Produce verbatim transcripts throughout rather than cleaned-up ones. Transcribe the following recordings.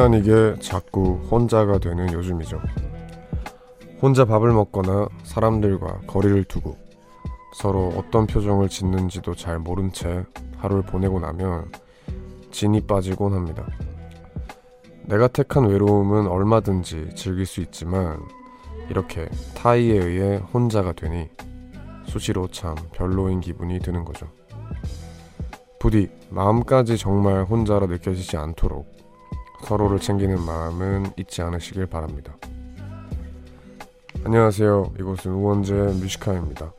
아니게 자꾸 혼자가 되는 요즘이죠. 혼자 밥을 먹거나 사람들과 거리를 두고 서로 어떤 표정을 짓는지도 잘 모른 채 하루를 보내고 나면 진이 빠지곤 합니다. 내가 택한 외로움은 얼마든지 즐길 수 있지만 이렇게 타의에 의해 혼자가 되니 수시로 참 별로인 기분이 드는 거죠. 부디 마음까지 정말 혼자라 느껴지지 않도록 서로를 챙기는 마음은 잊지 않으시길 바랍니다. 안녕하세요. 이곳은 우원재 뮤직하이입니다.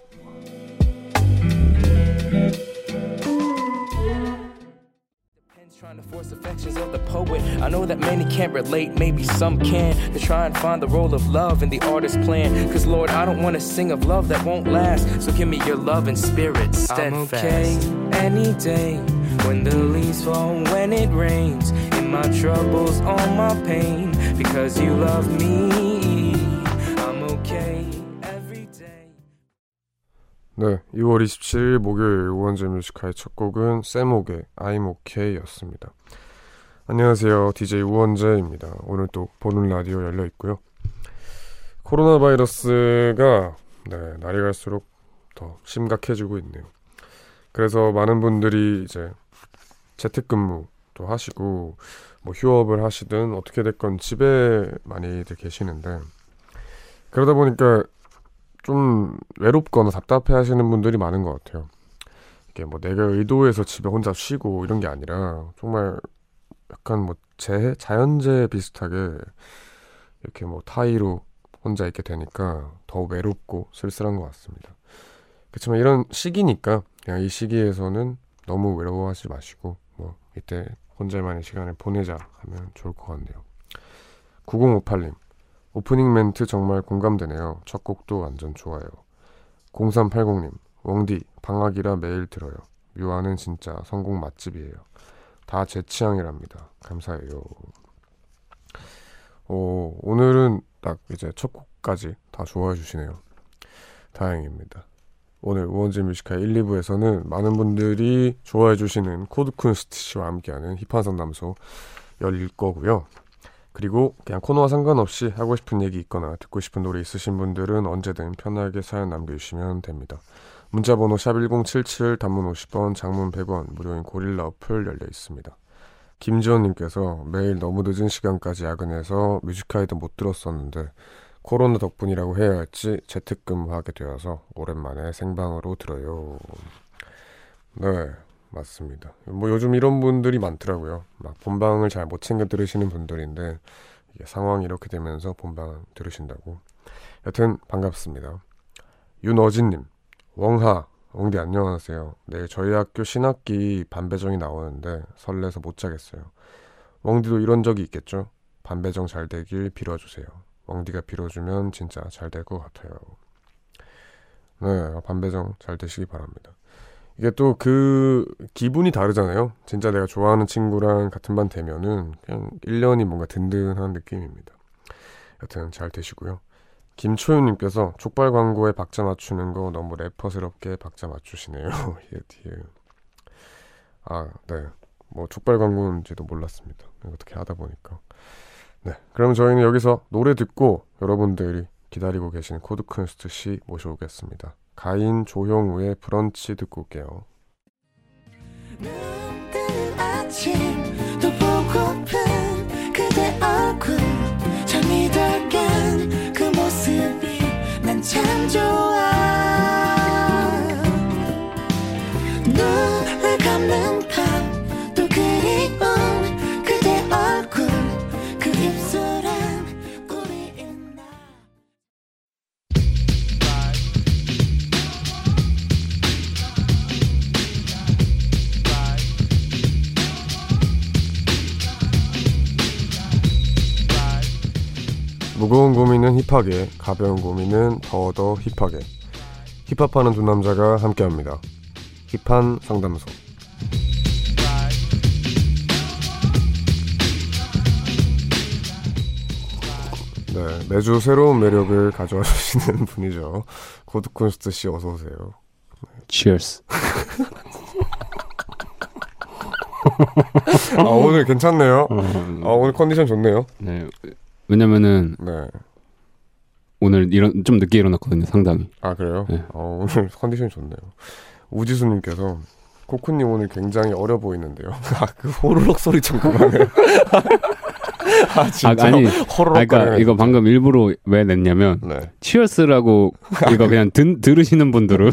Affections of the poet. I know that many can't relate, maybe some can. To try and find the role of love in the artist's plan. Cause Lord, I don't want to sing of love that won't last. So give me your love and spirit steadfast. I'm okay any day when the leaves fall, when it rains. In my troubles, all my pain. Because you love me. I'm okay every day. 네, 이월 이십칠일 목요일 우원재 뮤직하이 첫 곡은 쌤옥의 I'm okay 였습니다. 안녕하세요. 디제이 우원재입니다. 오늘 또 보는 라디오 열려있고요. 코로나 바이러스가 네, 날이 갈수록 더 심각해지고 있네요. 그래서 많은 분들이 이제 재택근무도 하시고 뭐 휴업을 하시든 어떻게 됐건 집에 많이들 계시는데 그러다 보니까 좀 외롭거나 답답해 하시는 분들이 많은 것 같아요. 이게 뭐 내가 의도해서 집에 혼자 쉬고 이런 게 아니라 정말 약간 뭐 재해, 자연재해 비슷하게 이렇게 뭐 타의로 혼자 있게 되니까 더 외롭고 쓸쓸한 것 같습니다. 그렇지만 이런 시기니까 그냥 이 시기에서는 너무 외로워하지 마시고 뭐 이때 혼자만의 시간을 보내자 하면 좋을 것 같네요. 구공오팔님 오프닝 멘트 정말 공감되네요. 첫 곡도 완전 좋아요. 공삼팔공님 웡디 방학이라 매일 들어요. 뮤아는 진짜 성공 맛집이에요. 다 제 취향이랍니다. 감사해요. 오, 오늘은 딱 이제 첫 곡까지 다 좋아해 주시네요. 다행입니다. 오늘 우원재 뮤직하이 일, 이부에서는 많은 분들이 좋아해 주시는 코드쿤스트 씨와 함께하는 힙한 상담소 열릴 거고요. 그리고 그냥 코너와 상관없이 하고 싶은 얘기 있거나 듣고 싶은 노래 있으신 분들은 언제든 편하게 사연 남겨주시면 됩니다. 문자번호 샵일공칠칠 단문 오십 원 장문 백 원 무료인 고릴라 어플 열려있습니다. 김지원님께서 매일 너무 늦은 시간까지 야근해서 뮤직하이도 못 들었었는데 코로나 덕분이라고 해야 할지 재택근무하게 되어서 오랜만에 생방으로 들어요. 네, 맞습니다. 뭐 요즘 이런 분들이 많더라고요. 막 본방을 잘 못 챙겨 들으시는 분들인데 이게 상황이 이렇게 되면서 본방 들으신다고. 여튼 반갑습니다. 윤어진님 웡하 웡디 안녕하세요. 내일 저희 학교 신학기 반배정이 나오는데 설레서 못 자겠어요. 웡디도 이런 적이 있겠죠? 반배정 잘 되길 빌어주세요. 웡디가 빌어주면 진짜 잘 될 것 같아요. 네, 반배정 잘 되시기 바랍니다. 이게 또 그 기분이 다르잖아요. 진짜 내가 좋아하는 친구랑 같은 반 되면은 그냥 일 년이 뭔가 든든한 느낌입니다. 여튼 잘 되시고요. 김초윤님께서 족발 광고에 박자 맞추는 거 너무 래퍼스럽게 박자 맞추시네요. 예, 예. 아, 네. 뭐 족발 광고인지도 몰랐습니다. 어떻게 하다 보니까. 네. 그럼 저희는 여기서 노래 듣고 여러분들이 기다리고 계시는 코드쿤스트 씨 모셔오겠습니다. 가인 조형우의 브런치 듣고 올게요. 눈뜬 아침 또 보고픈 그대 얼굴 잠이 덜 깬 그 모습이 난 참 좋아 눈을 감는 밤 또 그리운 그대 얼굴 그 입술은 꿈이 있나 무거운 고민은 힙하게, 가벼운 고민은 더더 힙하게 힙합하는 두 남자가 함께합니다. 힙한 상담소 네, 매주 새로운 매력을 가져와 주시는 분이죠. 코드쿤스트 씨 어서 오세요. Cheers 아, 오늘 괜찮네요. 아, 오늘 컨디션 좋네요. 네. 왜냐면은 네. 오늘 이런 좀 늦게 일어났거든요, 상당히. 아, 그래요? 네. 어, 오늘 컨디션이 좋네요. 우지수님께서 코쿤님 오늘 굉장히 어려 보이는데요. 아, 그 호로록 소리 좀 그만해요. 아, 진짜. 아, 아니, 호로록. 아, 그러니까 이거 방금 일부러 왜 냈냐면 네. 치얼스라고 이거 그냥 드, 들으시는 분들은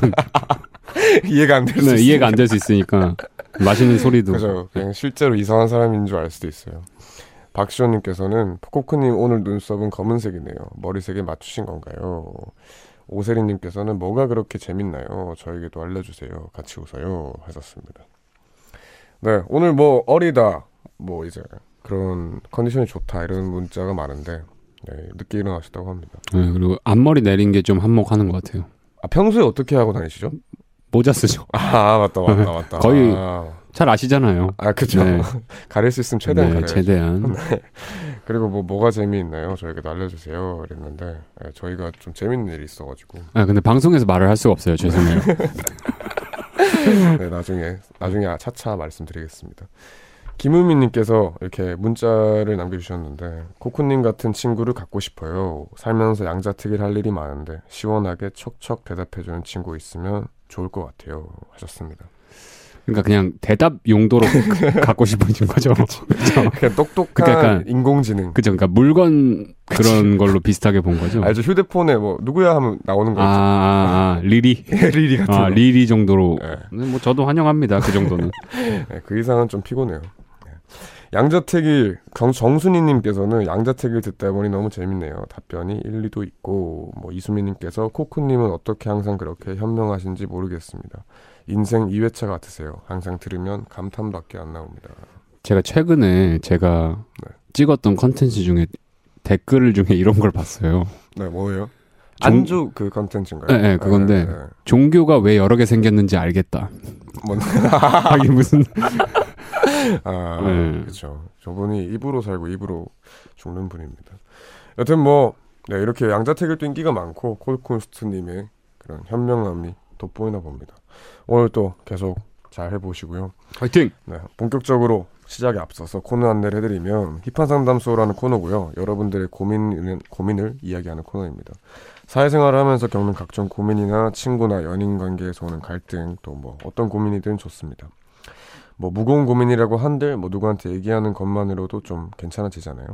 이해가 안 될 수 네, 이해가 안 될 수 있으니까 맛있는 소리도. 그죠. 그냥 실제로 이상한 사람인 줄 알 수도 있어요. 박시원님께서는 코쿤님 오늘 눈썹은 검은색이네요. 머리색에 맞추신 건가요? 오세린님께서는 뭐가 그렇게 재밌나요? 저에게도 알려주세요. 같이 웃어요. 하셨습니다. 네, 오늘 뭐 어리다, 뭐 이제 그런 컨디션이 좋다 이런 문자가 많은데 네, 늦게 일어나셨다고 합니다. 네, 그리고 앞머리 내린 게 좀 한몫하는 것 같아요. 아, 평소에 어떻게 하고 다니시죠? 모자 쓰죠. 아, 맞다, 맞다, 맞다. 거의 아. 잘 아시잖아요. 아, 그렇죠. 네. 가릴 수 있으면 최대한 네, 가려야죠. 최대한. 네. 그리고 뭐 뭐가 재미있나요? 저에게도 알려주세요. 이랬는데 네, 저희가 좀 재밌는 일이 있어가지고. 아, 근데 방송에서 말을 할 수가 없어요. 죄송해요. 네, 나중에 나중에 차차 말씀드리겠습니다. 김우민님께서 이렇게 문자를 남겨주셨는데 코쿤님 같은 친구를 갖고 싶어요. 살면서 양자택일 할 일이 많은데 시원하게 척척 대답해주는 친구 있으면 좋을 것 같아요. 하셨습니다. 그러니까 그냥 대답 용도로 갖고 싶어진 거죠. 그쵸. 그쵸. 그냥 똑똑한 그러니까 약간, 인공지능. 그죠. 그러니까 물건 그런 그치. 걸로 비슷하게 본 거죠. 알죠. 휴대폰에 뭐 누구야 하면 나오는 거죠. 아, 아, 아 리리. 리리 같은. 아, 거. 리리 정도로. 네. 뭐 저도 환영합니다. 그 정도는. 네, 그 이상은 좀 피곤해요. 양자택일 정순이님께서는 양자택일 듣다 보니 너무 재밌네요. 답변이 일리도 있고 뭐 이수민님께서 코쿤님은 어떻게 항상 그렇게 현명하신지 모르겠습니다. 인생 이 회차 같으세요. 항상 들으면 감탄밖에 안 나옵니다. 제가 최근에 제가 네. 찍었던 컨텐츠 중에 댓글 중에 이런 걸 봤어요. 네, 뭐예요? 종... 안주 그 컨텐츠인가요? 네, 네 그건데 네, 네. 종교가 왜 여러 개 생겼는지 알겠다. 뭔? 이게 무슨? 아, 네. 그렇죠. 저분이 입으로 살고 입으로 죽는 분입니다. 여튼 뭐 네, 이렇게 양자택일도 인기가 많고 코드쿤스트님의 그런 현명함이 돋보이나 봅니다. 오늘 또 계속 잘 해보시고요. 화이팅! 네, 본격적으로 시작에 앞서서 코너 안내를 해드리면 힙한 상담소라는 코너고요. 여러분들의 고민은, 고민을 이야기하는 코너입니다. 사회생활을 하면서 겪는 각종 고민이나 친구나 연인관계에서 오는 갈등 또 뭐 어떤 고민이든 좋습니다. 뭐 무거운 고민이라고 한들 뭐 누구한테 얘기하는 것만으로도 좀 괜찮아지잖아요.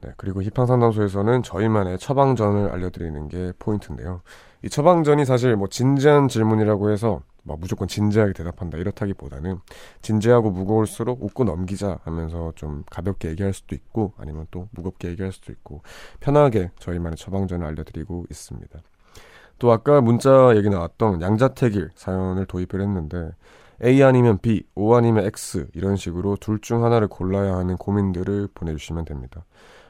네, 그리고 힙한 상담소에서는 저희만의 처방전을 알려드리는 게 포인트인데요. 이 처방전이 사실 뭐 진지한 질문이라고 해서 막 무조건 진지하게 대답한다 이렇다기보다는 진지하고 무거울수록 웃고 넘기자 하면서 좀 가볍게 얘기할 수도 있고 아니면 또 무겁게 얘기할 수도 있고 편하게 저희만의 처방전을 알려드리고 있습니다. 또 아까 문자 얘기 나왔던 양자택일 사연을 도입을 했는데 A 아니면 B, O 아니면 X 이런 식으로 둘 중 하나를 골라야 하는 고민들을 보내주시면 됩니다.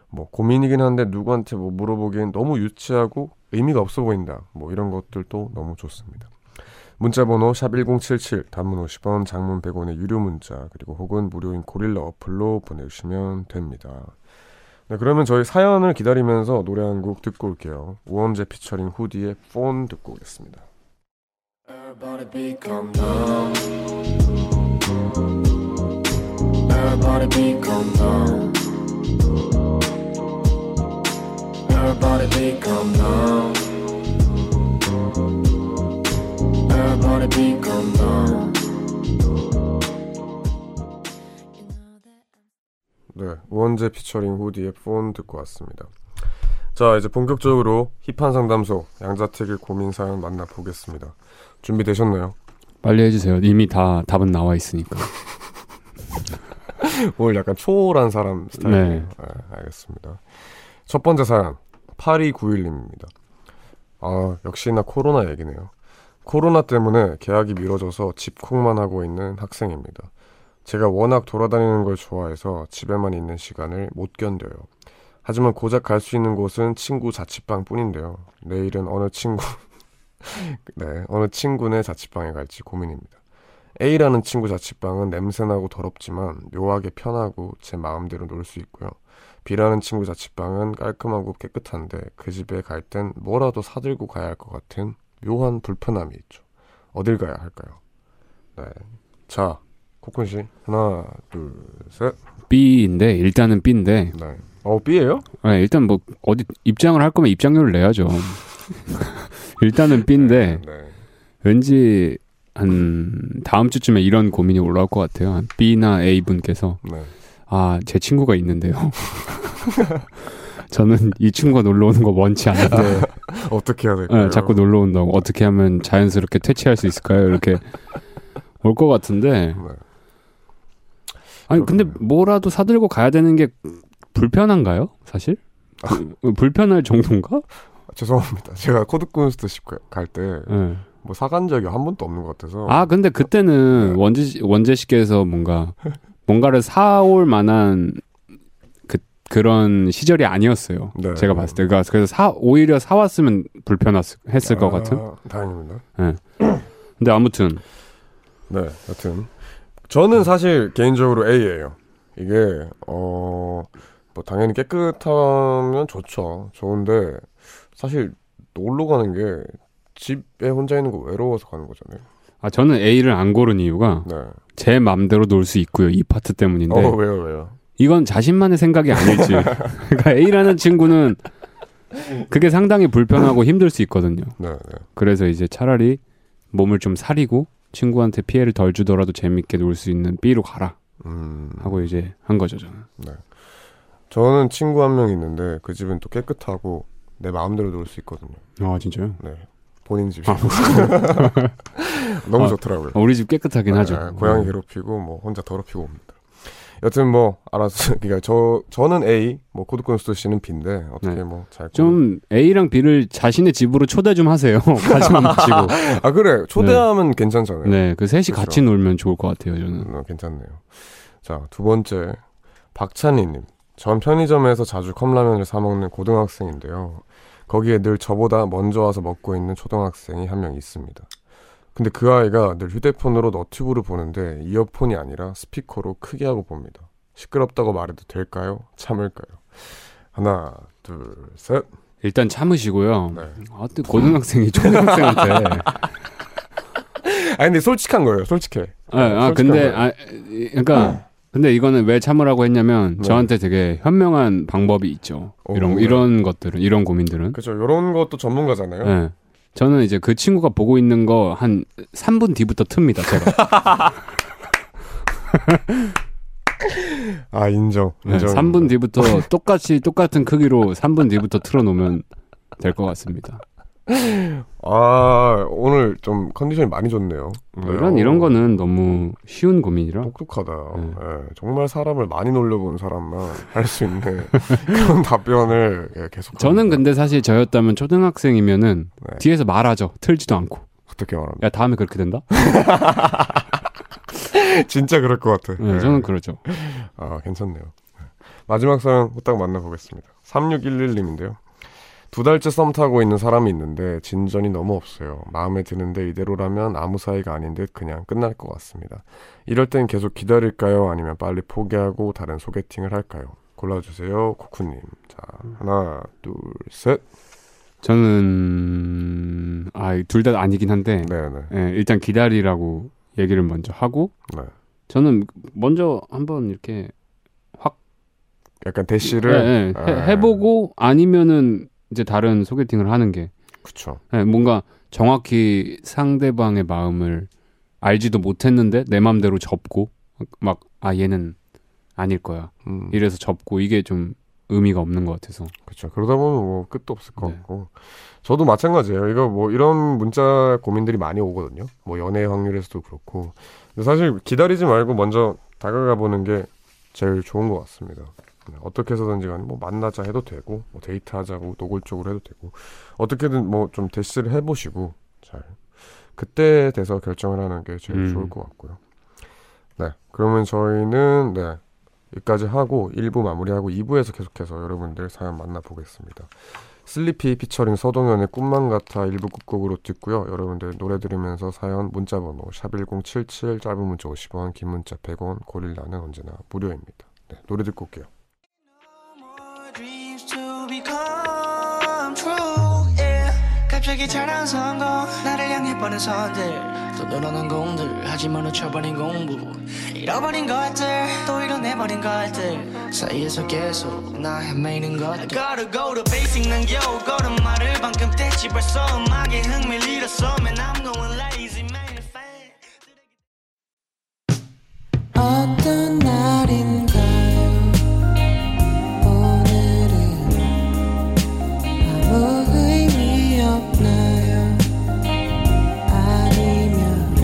뭐 고민이긴 한데 누구한테 뭐 물어보기엔 너무 유치하고 의미가 없어 보인다 뭐 이런 것들도 너무 좋습니다. 문자번호 샵 일공칠칠 단문 오십 원 장문 백 원의 유료 문자 그리고 혹은 무료인 고릴라 어플로 보내주시면 됩니다. 네, 그러면 저희 사연을 기다리면서 노래 한 곡 듣고 올게요. 우원재 피처링 후디의 폰 듣고 오겠습니다. Everybody become dumb. Everybody become dumb. Everybody become dumb. Everybody become dumb. 네, 우원재 피처링 후디의 폰 듣고 왔습니다. 자, 이제 본격적으로 힙한 상담소 양자택일 고민 사연 만나보겠습니다. 준비되셨나요? 빨리 해주세요. 이미 다 답은 나와 있으니까. 오늘 약간 초월한 사람 스타일이에요. 네. 네, 알겠습니다. 첫 번째 사연 팔이구일님입니다. 아, 역시나 코로나 얘기네요. 코로나 때문에 계약이 미뤄져서 집콕만 하고 있는 학생입니다. 제가 워낙 돌아다니는 걸 좋아해서 집에만 있는 시간을 못 견뎌요. 하지만 고작 갈 수 있는 곳은 친구 자취방 뿐인데요. 내일은 어느 친구... 네, 어느 친구네 자취방에 갈지 고민입니다. A라는 친구 자취방은 냄새나고 더럽지만 묘하게 편하고 제 마음대로 놀 수 있고요. B라는 친구 자취방은 깔끔하고 깨끗한데 그 집에 갈 땐 뭐라도 사들고 가야 할 것 같은 묘한 불편함이 있죠. 어딜 가야 할까요? 네, 자, 코쿤 씨 하나 둘 셋. B인데 일단은 B인데. 네. 어 B예요? 네, 일단 뭐 어디 입장을 할 거면 입장료를 내야죠. 일단은 B인데 네, 네. 왠지 한 다음 주쯤에 이런 고민이 올라올 것 같아요. B나 A 분께서 네. 아, 제 친구가 있는데요. 저는 이 친구가 놀러 오는 거 원치 않는데 네. 어떻게 해야 될까요? 네, 자꾸 놀러 온다고 어떻게 하면 자연스럽게 퇴치할 수 있을까요? 이렇게 올 것 같은데 아니 근데 뭐라도 사들고 가야 되는 게 불편한가요? 사실? 아. 불편할 정도인가? 죄송합니다. 제가 코드쿤스트 갈 때 네. 뭐 사간 적이 한 번도 없는 것 같아서 아 근데 그때는 네. 원재, 원재 씨께서 뭔가 뭔가를 사올 만한 그런 시절이 아니었어요. 네. 제가 봤을 때. 그러니까 그래서 사, 오히려 사왔으면 불편했을 아, 것 같은. 다행입니다. 네. 근데 아무튼. 네, 여튼. 저는 사실 개인적으로 A예요. 이게, 어, 뭐, 당연히 깨끗하면 좋죠. 좋은데, 사실 놀러 가는 게 집에 혼자 있는 거 외로워서 가는 거잖아요. 아, 저는 A를 안 고른 이유가 네. 제 마음대로 놀 수 있고요. 이 파트 때문인데. 어, 왜요, 왜요? 이건 자신만의 생각이 아닐지. 그러니까 A라는 친구는 그게 상당히 불편하고 힘들 수 있거든요. 네, 네. 그래서 이제 차라리 몸을 좀 사리고 친구한테 피해를 덜 주더라도 재밌게 놀 수 있는 B로 가라. 음... 하고 이제 한 거죠, 저는. 네. 저는 친구 한 명 있는데 그 집은 또 깨끗하고 내 마음대로 놀 수 있거든요. 아, 진짜요? 네. 본인 집이 아, 너무 아, 좋더라고요. 우리 집 깨끗하긴 네, 하죠. 네, 고양이 괴롭히고 뭐 혼자 더럽히고 옵니다. 여튼 뭐 알아서 그러니까 저 저는 A, 뭐 코드쿤스트 씨는 B인데 어떻게 네. 뭐 잘 좀 A랑 B를 자신의 집으로 초대 좀 하세요. 같이 마시고. 아 그래 초대하면 네. 괜찮잖아요. 네, 그 셋이 그렇죠? 같이 놀면 좋을 것 같아요. 저는 음, 괜찮네요. 자, 두 번째 박찬희님. 전 편의점에서 자주 컵라면을 사 먹는 고등학생인데요. 거기에 늘 저보다 먼저 와서 먹고 있는 초등학생이 한 명 있습니다. 근데 그 아이가 늘 휴대폰으로 너튜브를 보는데 이어폰이 아니라 스피커로 크게 하고 봅니다. 시끄럽다고 말해도 될까요? 참을까요? 하나, 둘, 셋. 일단 참으시고요. 네. 아, 고등학생이 초등학생한테. 아니 근데 솔직한 거예요. 솔직해. 아, 아 솔직한 근데 거예요. 아, 그러니까 네. 근데 이거는 왜 참으라고 했냐면 네. 저한테 되게 현명한 방법이 있죠. 오, 이런 네. 이런 것들은 이런 고민들은. 그렇죠. 이런 것도 전문가잖아요. 네. 저는 이제 그 친구가 보고 있는 거 한 삼 분 뒤부터 틉니다, 제가. 아, 인정. 인정. 네, 삼 분 뒤부터 똑같이, 똑같은 크기로 삼 분 뒤부터 틀어놓으면 될 것 같습니다. 아, 오늘 좀 컨디션이 많이 좋네요. 네, 이런, 이런 거는 너무 쉬운 고민이라. 똑똑하다. 네. 네, 정말 사람을 많이 놀려본 사람만 할 수 있는 그런 답변을 예, 계속. 저는 합니다. 근데 사실 저였다면 초등학생이면은 네. 뒤에서 말하죠. 틀지도 않고. 어떻게 말합니까? 야, 다음에 그렇게 된다? 진짜 그럴 것 같아. 네, 네. 저는 그렇죠. 아, 괜찮네요. 마지막 사연 후딱 만나보겠습니다. 삼육일일님인데요. 두 달째 썸 타고 있는 사람이 있는데 진전이 너무 없어요. 마음에 드는데 이대로라면 아무 사이가 아닌 듯 그냥 끝날 것 같습니다. 이럴 땐 계속 기다릴까요? 아니면 빨리 포기하고 다른 소개팅을 할까요? 골라주세요, 코쿠님. 자, 하나, 둘, 셋. 저는 아, 둘 다 아니긴 한데 네, 일단 기다리라고 얘기를 먼저 하고 네. 저는 먼저 한번 이렇게 확 약간 대시를 네, 네. 해, 해보고 아니면은 이제 다른 소개팅을 하는 게 그쵸. 네, 뭔가 정확히 상대방의 마음을 알지도 못했는데 내 마음대로 접고 막 아 얘는 아닐 거야 음. 이래서 접고 이게 좀 의미가 없는 것 같아서 그렇죠. 그러다 보면 뭐 끝도 없을 것 네. 같고 저도 마찬가지예요. 이거 뭐 이런 문자 고민들이 많이 오거든요. 뭐 연애 확률에서도 그렇고 근데 사실 기다리지 말고 먼저 다가가 보는 게 제일 좋은 것 같습니다. 어떻게 해서든지 간에 뭐 만나자 해도 되고 뭐 데이트하자고 노골적으로 해도 되고 어떻게든 뭐 좀 대시를 해보시고 잘 그때 돼서 결정을 하는 게 제일 음. 좋을 것 같고요. 네, 그러면 저희는 네 여기까지 하고 일 부 마무리하고 이 부에서 계속해서 여러분들 사연 만나보겠습니다. 슬리피 피처링 서동현의 꿈만 같아 일 부 끝곡으로 듣고요. 여러분들 노래 들으면서 사연 문자번호 샵 일공칠칠 짧은 문자 오십 원 긴 문자 백 원 고릴라는 언제나 무료입니다. 네, 노래 듣고 올게요. 갑자기 자란 성공, 나를 향해 뻗은 선들, 또 늘어난 공들, 하지만 놓쳐버린 공부, 잃어버린 것들, 또 이뤄내버린 것들, 사이에서 계속 나 헤매이는 것들. I gotta go to basic, 난 겨우 걸음마를 방금 뗐지 벌써 음악에 흥미를 잃었어. Man, I'm going lazy, man. 어떤 날인가요? 오늘은 아무 의미 없나요? 아니면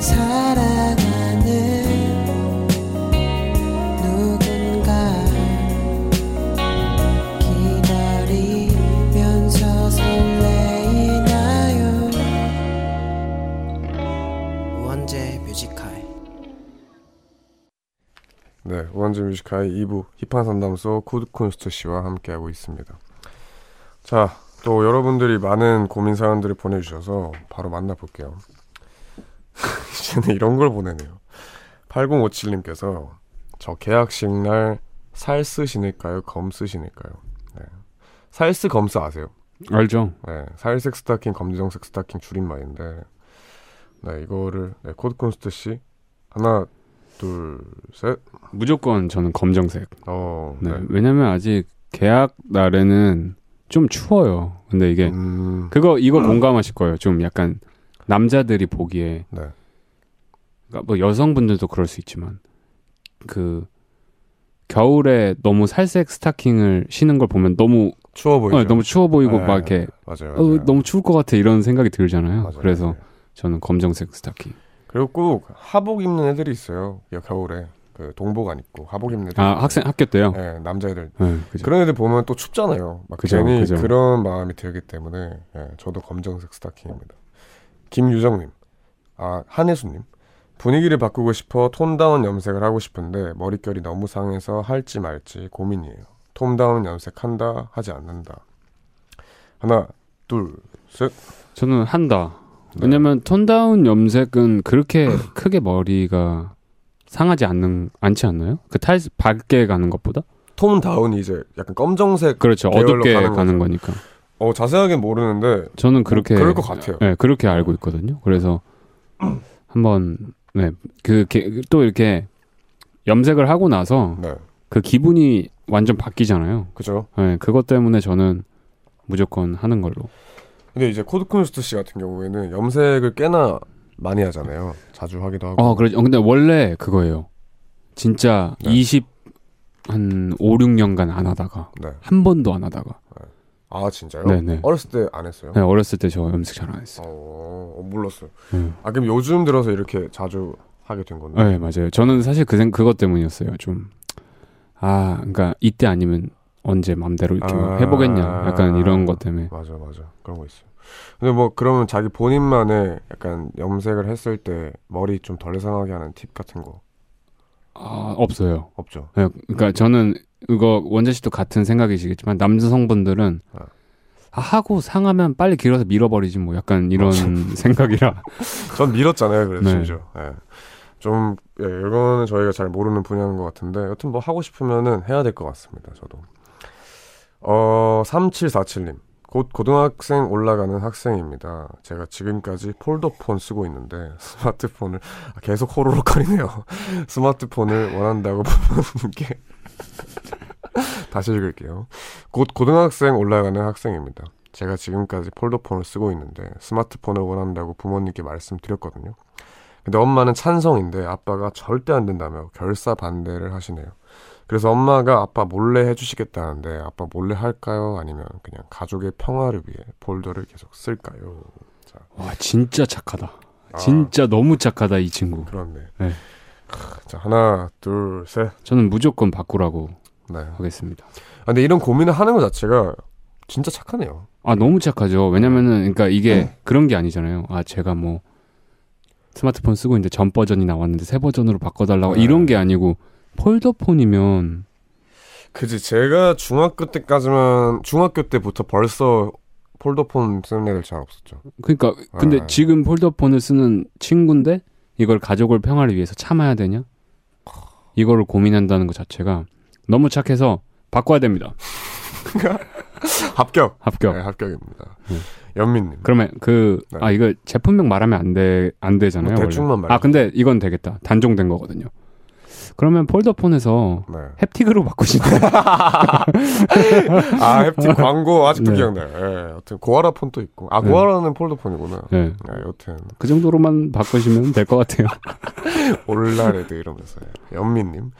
사랑하는 누군가 기다리면서 설레이나요? 우원재 뮤직하이. 네, 우원재 뮤직하이 이 부 힙한 상담소 코드쿤스트 씨와 함께하고 있습니다. 자, 또 여러분들이 많은 고민 사연들을 보내주셔서 바로 만나볼게요. 이제는 이런 걸 보내네요. 팔공오칠님께서 저 계약식 날 살스 신을까요? 검스 신을까요? 네. 살스 검스 아세요? 알죠. 네, 살색 스타킹, 검정색 스타킹 줄임말인데, 네, 이거를, 네, 코드쿤스트 씨 하나 둘, 셋. 무조건 저는 검정색. 어, 네. 네. 왜냐면 아직 계약 날에는 좀 추워요. 근데 이게 음... 그거 이거 공감하실 거예요. 좀 약간 남자들이 보기에, 네. 그러니까 뭐 여성분들도 그럴 수 있지만 그 겨울에 너무 살색 스타킹을 신은 걸 보면 너무 추워 보이죠. 어, 너무 추워 보이고, 네, 막 이렇게 맞아요, 맞아요. 어, 너무 추울 것 같아 이런 생각이 들잖아요. 맞아요, 그래서 맞아요. 저는 검정색 스타킹. 그리고 꼭 하복 입는 애들이 있어요. 겨울에 그 동복 안 입고 하복 입는 애들. 아, 학생 학교 때요? 네, 남자애들. 네, 그런 애들 보면 또 춥잖아요. 막 그죠, 괜히 그죠. 그런 마음이 들기 때문에, 네, 저도 검정색 스타킹입니다. 김유정님, 아 한혜수님, 분위기를 바꾸고 싶어 톤다운 염색을 하고 싶은데 머릿결이 너무 상해서 할지 말지 고민이에요. 톤다운 염색한다, 하지 않는다. 하나, 둘, 셋. 저는 한다. 왜냐면 톤다운 염색은 그렇게 크게 머리가 상하지 않는, 않지 않나요? 그 탈, 밝게 가는 것보다? 톤다운이 이제 약간 검정색, 그렇죠, 어둡게 가는, 가는 거니까. 어, 자세하게 모르는데 저는 그렇게, 어, 그럴 것 같아요. 네, 그렇게 알고 있거든요. 그래서 한번, 네, 그 또 이렇게 염색을 하고 나서, 네, 그 기분이 완전 바뀌잖아요. 그죠? 네, 그것 때문에 저는 무조건 하는 걸로. 근데 이제 코드쿤스트 씨 같은 경우에는 염색을 꽤나 많이 하잖아요. 자주 하기도 하고. 어, 그렇죠. 근데 원래 그거예요. 진짜, 네. 이십, 한 오, 육 년간 안 하다가, 네, 한 번도 안 하다가. 네. 아, 진짜요? 네네. 어렸을 때 안 했어요? 네, 어렸을 때 저 염색 잘 안 했어요. 어, 몰랐어요. 네. 아, 그럼 요즘 들어서 이렇게 자주 하게 된 건데? 네, 맞아요. 저는 사실 그 생, 그것 때문이었어요. 좀, 아, 그러니까 이때 아니면 언제 맘대로 이렇게 아, 해보겠냐, 약간 이런 것 때문에. 맞아, 맞아. 그런 거 있어요. 근데 뭐 그러면 자기 본인만의 약간 염색을 했을 때 머리 좀 덜 상하게 하는 팁 같은 거? 아, 없어요. 없죠. 네, 그러니까 저는 이거 원재 씨도 같은 생각이시겠지만 남성분들은, 네, 아, 하고 상하면 빨리 길어서 밀어버리지 뭐 약간 이런 생각이라. 전 밀었잖아요. 그래서 심지어. 네. 네. 좀, 예, 이거는 저희가 잘 모르는 분야인 것 같은데 여튼 뭐 하고 싶으면은 해야 될 것 같습니다. 저도. 어, 삼칠사칠님, 곧 고등학생 올라가는 학생입니다. 제가 지금까지 폴더폰 쓰고 있는데 스마트폰을 계속 호로록거리네요. 스마트폰을 원한다고 부모님께 다시 읽을게요. 곧 고등학생 올라가는 학생입니다. 제가 지금까지 폴더폰을 쓰고 있는데 스마트폰을 원한다고 부모님께 말씀드렸거든요. 근데 엄마는 찬성인데 아빠가 절대 안 된다며 결사반대를 하시네요. 그래서 엄마가 아빠 몰래 해주시겠다는데 아빠 몰래 할까요? 아니면 그냥 가족의 평화를 위해 폴더를 계속 쓸까요? 자. 와, 진짜 착하다. 아, 진짜 너무 착하다 이 친구. 그렇네. 네. 자, 하나, 둘, 셋. 저는 무조건 바꾸라고, 네, 하겠습니다. 아, 근데 이런 고민을 하는 것 자체가 진짜 착하네요. 아, 너무 착하죠. 왜냐면은 그러니까 이게, 네, 그런 게 아니잖아요. 아, 제가 뭐 스마트폰 쓰고 있는데 전 버전이 나왔는데 새 버전으로 바꿔달라고, 네, 이런 게 아니고 폴더폰이면. 그지. 제가 중학교 때까지만, 중학교 때부터 벌써 폴더폰 쓰는 애들 잘 없었죠. 그러니까 근데, 네, 지금 폴더폰을 쓰는 친구인데 이걸 가족을 평화를 위해서 참아야 되냐, 이거를 고민한다는 것 자체가 너무 착해서 바꿔야 됩니다. 합격. 합격. 네, 합격입니다. 음. 연민님. 그러면 그, 네. 아, 이거 제품명 말하면 안 돼, 안 되잖아요. 뭐 대충만 말해. 아, 근데 이건 되겠다. 단종된 거거든요. 그러면 폴더폰에서 네. 햅틱으로 바꾸시나요? 아, 햅틱 광고 아직도 네. 기억나요. 예, 여튼 고아라 폰도 있고. 아, 고아라는 네. 폴더폰이구나. 네. 아, 여튼. 그 정도로만 바꾸시면 될 것 같아요. 올라레드 이러면서. 연민님.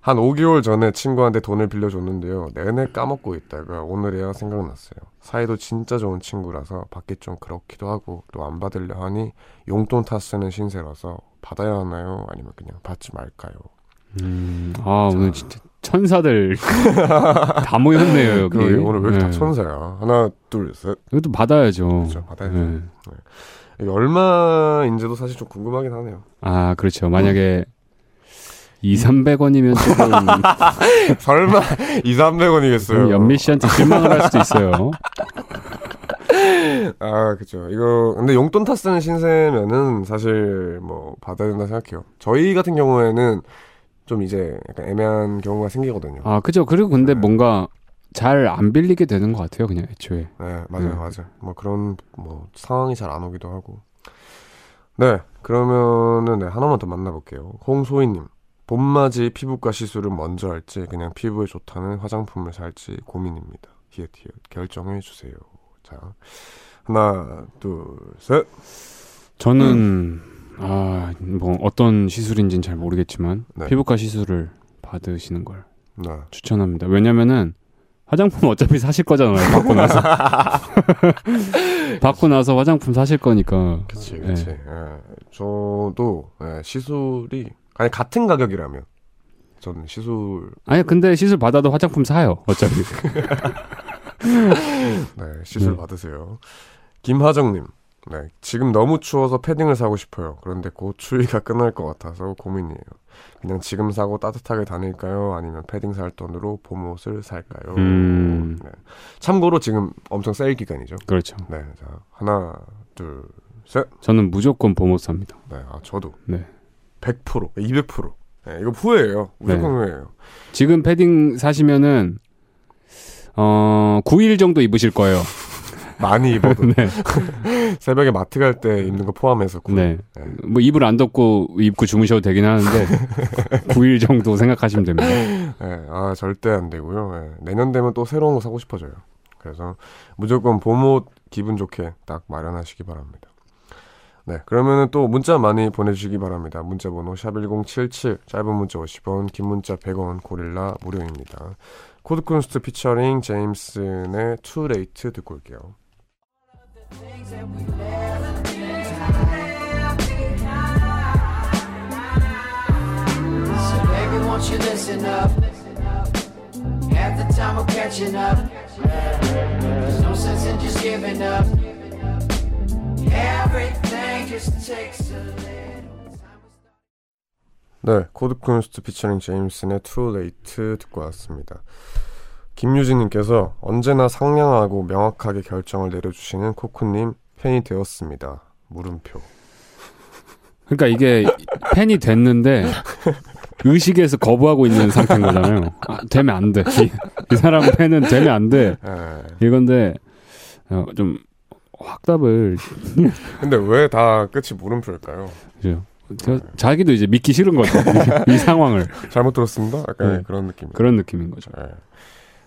한 오 개월 전에 친구한테 돈을 빌려줬는데요. 내내 까먹고 있다가 오늘에야 생각났어요. 사이도 진짜 좋은 친구라서 받기 좀 그렇기도 하고 또 안 받으려 하니 용돈 타 쓰는 신세라서 받아야 하나요? 아니면 그냥 받지 말까요? 음, 아, 자. 오늘 진짜 천사들 다 모였네요, 여기. 그러게, 오늘 왜 이렇게 네. 다 천사야? 하나, 둘, 셋. 이것도 받아야죠. 그렇죠, 받아야죠. 네. 네. 이게 얼마인지도 사실 좀 궁금하긴 하네요. 아, 그렇죠. 만약에 음. 이삼백 원이면 조금. 설마, 이삼백 원이겠어요? 연미 씨한테 실망을 할 수도 있어요. 아, 그죠. 이거, 근데 용돈 타 쓰는 신세면은 사실 뭐, 받아야 된다 생각해요. 저희 같은 경우에는 좀 이제 약간 애매한 경우가 생기거든요. 아, 그죠. 그리고 근데 네. 뭔가 잘 안 빌리게 되는 것 같아요, 그냥 애초에. 네, 맞아요, 네. 맞아요. 뭐 그런, 뭐, 상황이 잘 안 오기도 하고. 네, 그러면은, 네, 하나만 더 만나볼게요. 홍소희님. 봄맞이 피부과 시술을 먼저 할지 그냥 피부에 좋다는 화장품을 살지 고민입니다. 히읗 히읗 결정해 주세요. 자, 하나, 둘, 셋. 저는 음. 아, 뭐 어떤 시술인지는 잘 모르겠지만 네. 피부과 시술을 받으시는 걸 네. 추천합니다. 왜냐면은 화장품 어차피 사실 거잖아요. 받고 나서 받고 나서 화장품 사실 거니까. 그렇지, 그렇지. 네. 예. 저도 예, 시술이 아니 같은 가격이라면 저는 시술 아니 근데 시술 받아도 화장품 사요 어차피. 네 시술 네. 받으세요. 김하정님 네 지금 너무 추워서 패딩을 사고 싶어요. 그런데 곧 추위가 끝날 것 같아서 고민이에요. 그냥 지금 사고 따뜻하게 다닐까요? 아니면 패딩 살 돈으로 봄옷을 살까요? 음... 네. 참고로 지금 엄청 세일 기간이죠. 그렇죠. 네 자, 하나 둘 셋. 저는 무조건 봄옷 삽니다. 네 아 저도. 네. 백 퍼센트, 이백 퍼센트. 네, 이거 후회예요. 무조건 네. 후회예요. 지금 패딩 사시면은 어, 구 일 정도 입으실 거예요. 많이 입어도. 네. 새벽에 마트 갈 때 입는 거 포함해서. 네. 네. 뭐 이불 안 덮고 입고 주무셔도 되긴 하는데 구 일 정도 생각하시면 됩니다. 네, 아 절대 안 되고요. 네. 내년 되면 또 새로운 거 사고 싶어져요. 그래서 무조건 봄옷 기분 좋게 딱 마련하시기 바랍니다. 네, 그러면은 또 문자 많이 보내주시기 바랍니다. 문자번호 샵일공칠칠, 짧은 문자 오십 원, 긴 문자 백 원, 고릴라 무료입니다. 코드쿤스트 피처링 제임슨의 Too Late 듣고 올게요. 네, 코드쿤스트 피처링 제임슨의 Too Late 듣고 왔습니다. 김유진님께서 언제나 상냥하고 명확하게 결정을 내려주시는 코코님 팬이 되었습니다. 물음표. 그러니까 이게 팬이 됐는데 의식에서 거부하고 있는 상태인 거잖아요. 아, 되면 안 돼. 이, 이 사람 팬은 되면 안 돼. 이건데 어, 좀 확답을. 근데 왜 다 끝이 물음표일까요? 그죠. 저, 자기도 이제 믿기 싫은 거죠. 이, 이 상황을. 잘못 들었습니다. 약간 네. 그런 느낌. 그런 느낌인 거죠. 네.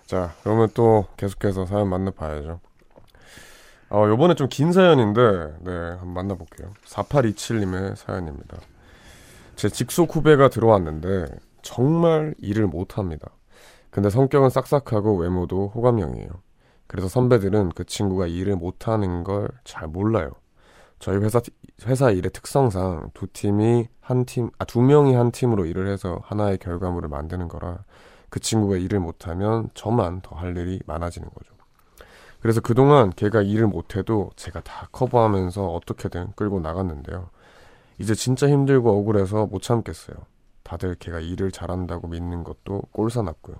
자, 그러면 또 계속해서 사연 만나봐야죠. 어, 요번에 좀 긴 사연인데, 네, 한번 만나볼게요. 사팔이칠님의 사연입니다. 제 직속 후배가 들어왔는데, 정말 일을 못합니다. 근데 성격은 싹싹하고 외모도 호감형이에요. 그래서 선배들은 그 친구가 일을 못하는 걸 잘 몰라요. 저희 회사, 회사 일의 특성상 두 팀이 한 팀, 아, 두 명이 한 팀으로 일을 해서 하나의 결과물을 만드는 거라 그 친구가 일을 못하면 저만 더 할 일이 많아지는 거죠. 그래서 그동안 걔가 일을 못해도 제가 다 커버하면서 어떻게든 끌고 나갔는데요. 이제 진짜 힘들고 억울해서 못 참겠어요. 다들 걔가 일을 잘한다고 믿는 것도 꼴사납고요.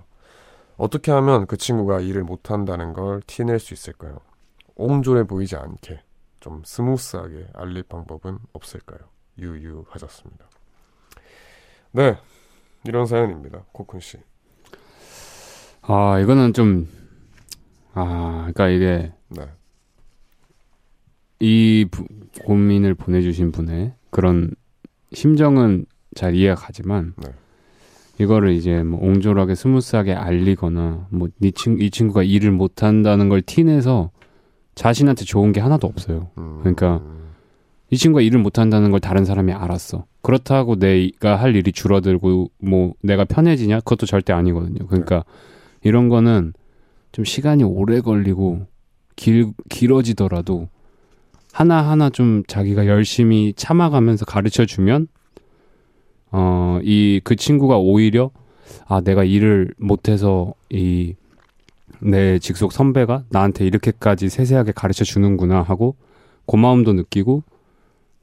어떻게 하면 그 친구가 일을 못한다는 걸 티낼 수 있을까요? 옹졸해 보이지 않게 좀 스무스하게 알릴 방법은 없을까요? 유유하셨습니다. 네, 이런 사연입니다. 코쿤 씨. 아, 이거는 좀 아, 그러니까 이게 네. 이 부, 고민을 보내주신 분의 그런 심정은 잘 이해가 가지만 네. 이거를 이제 뭐 옹졸하게 스무스하게 알리거나 뭐 이 친, 이 친구가 일을 못한다는 걸 티내서 자신한테 좋은 게 하나도 없어요. 음. 그러니까 이 친구가 일을 못한다는 걸 다른 사람이 알았어. 그렇다고 내가 할 일이 줄어들고 뭐 내가 편해지냐? 그것도 절대 아니거든요. 그러니까 네. 이런 거는 좀 시간이 오래 걸리고 길, 길어지더라도 하나하나 좀 자기가 열심히 참아가면서 가르쳐주면 어, 이, 그 친구가 오히려, 아, 내가 일을 못해서, 이, 내 직속 선배가 나한테 이렇게까지 세세하게 가르쳐 주는구나 하고, 고마움도 느끼고,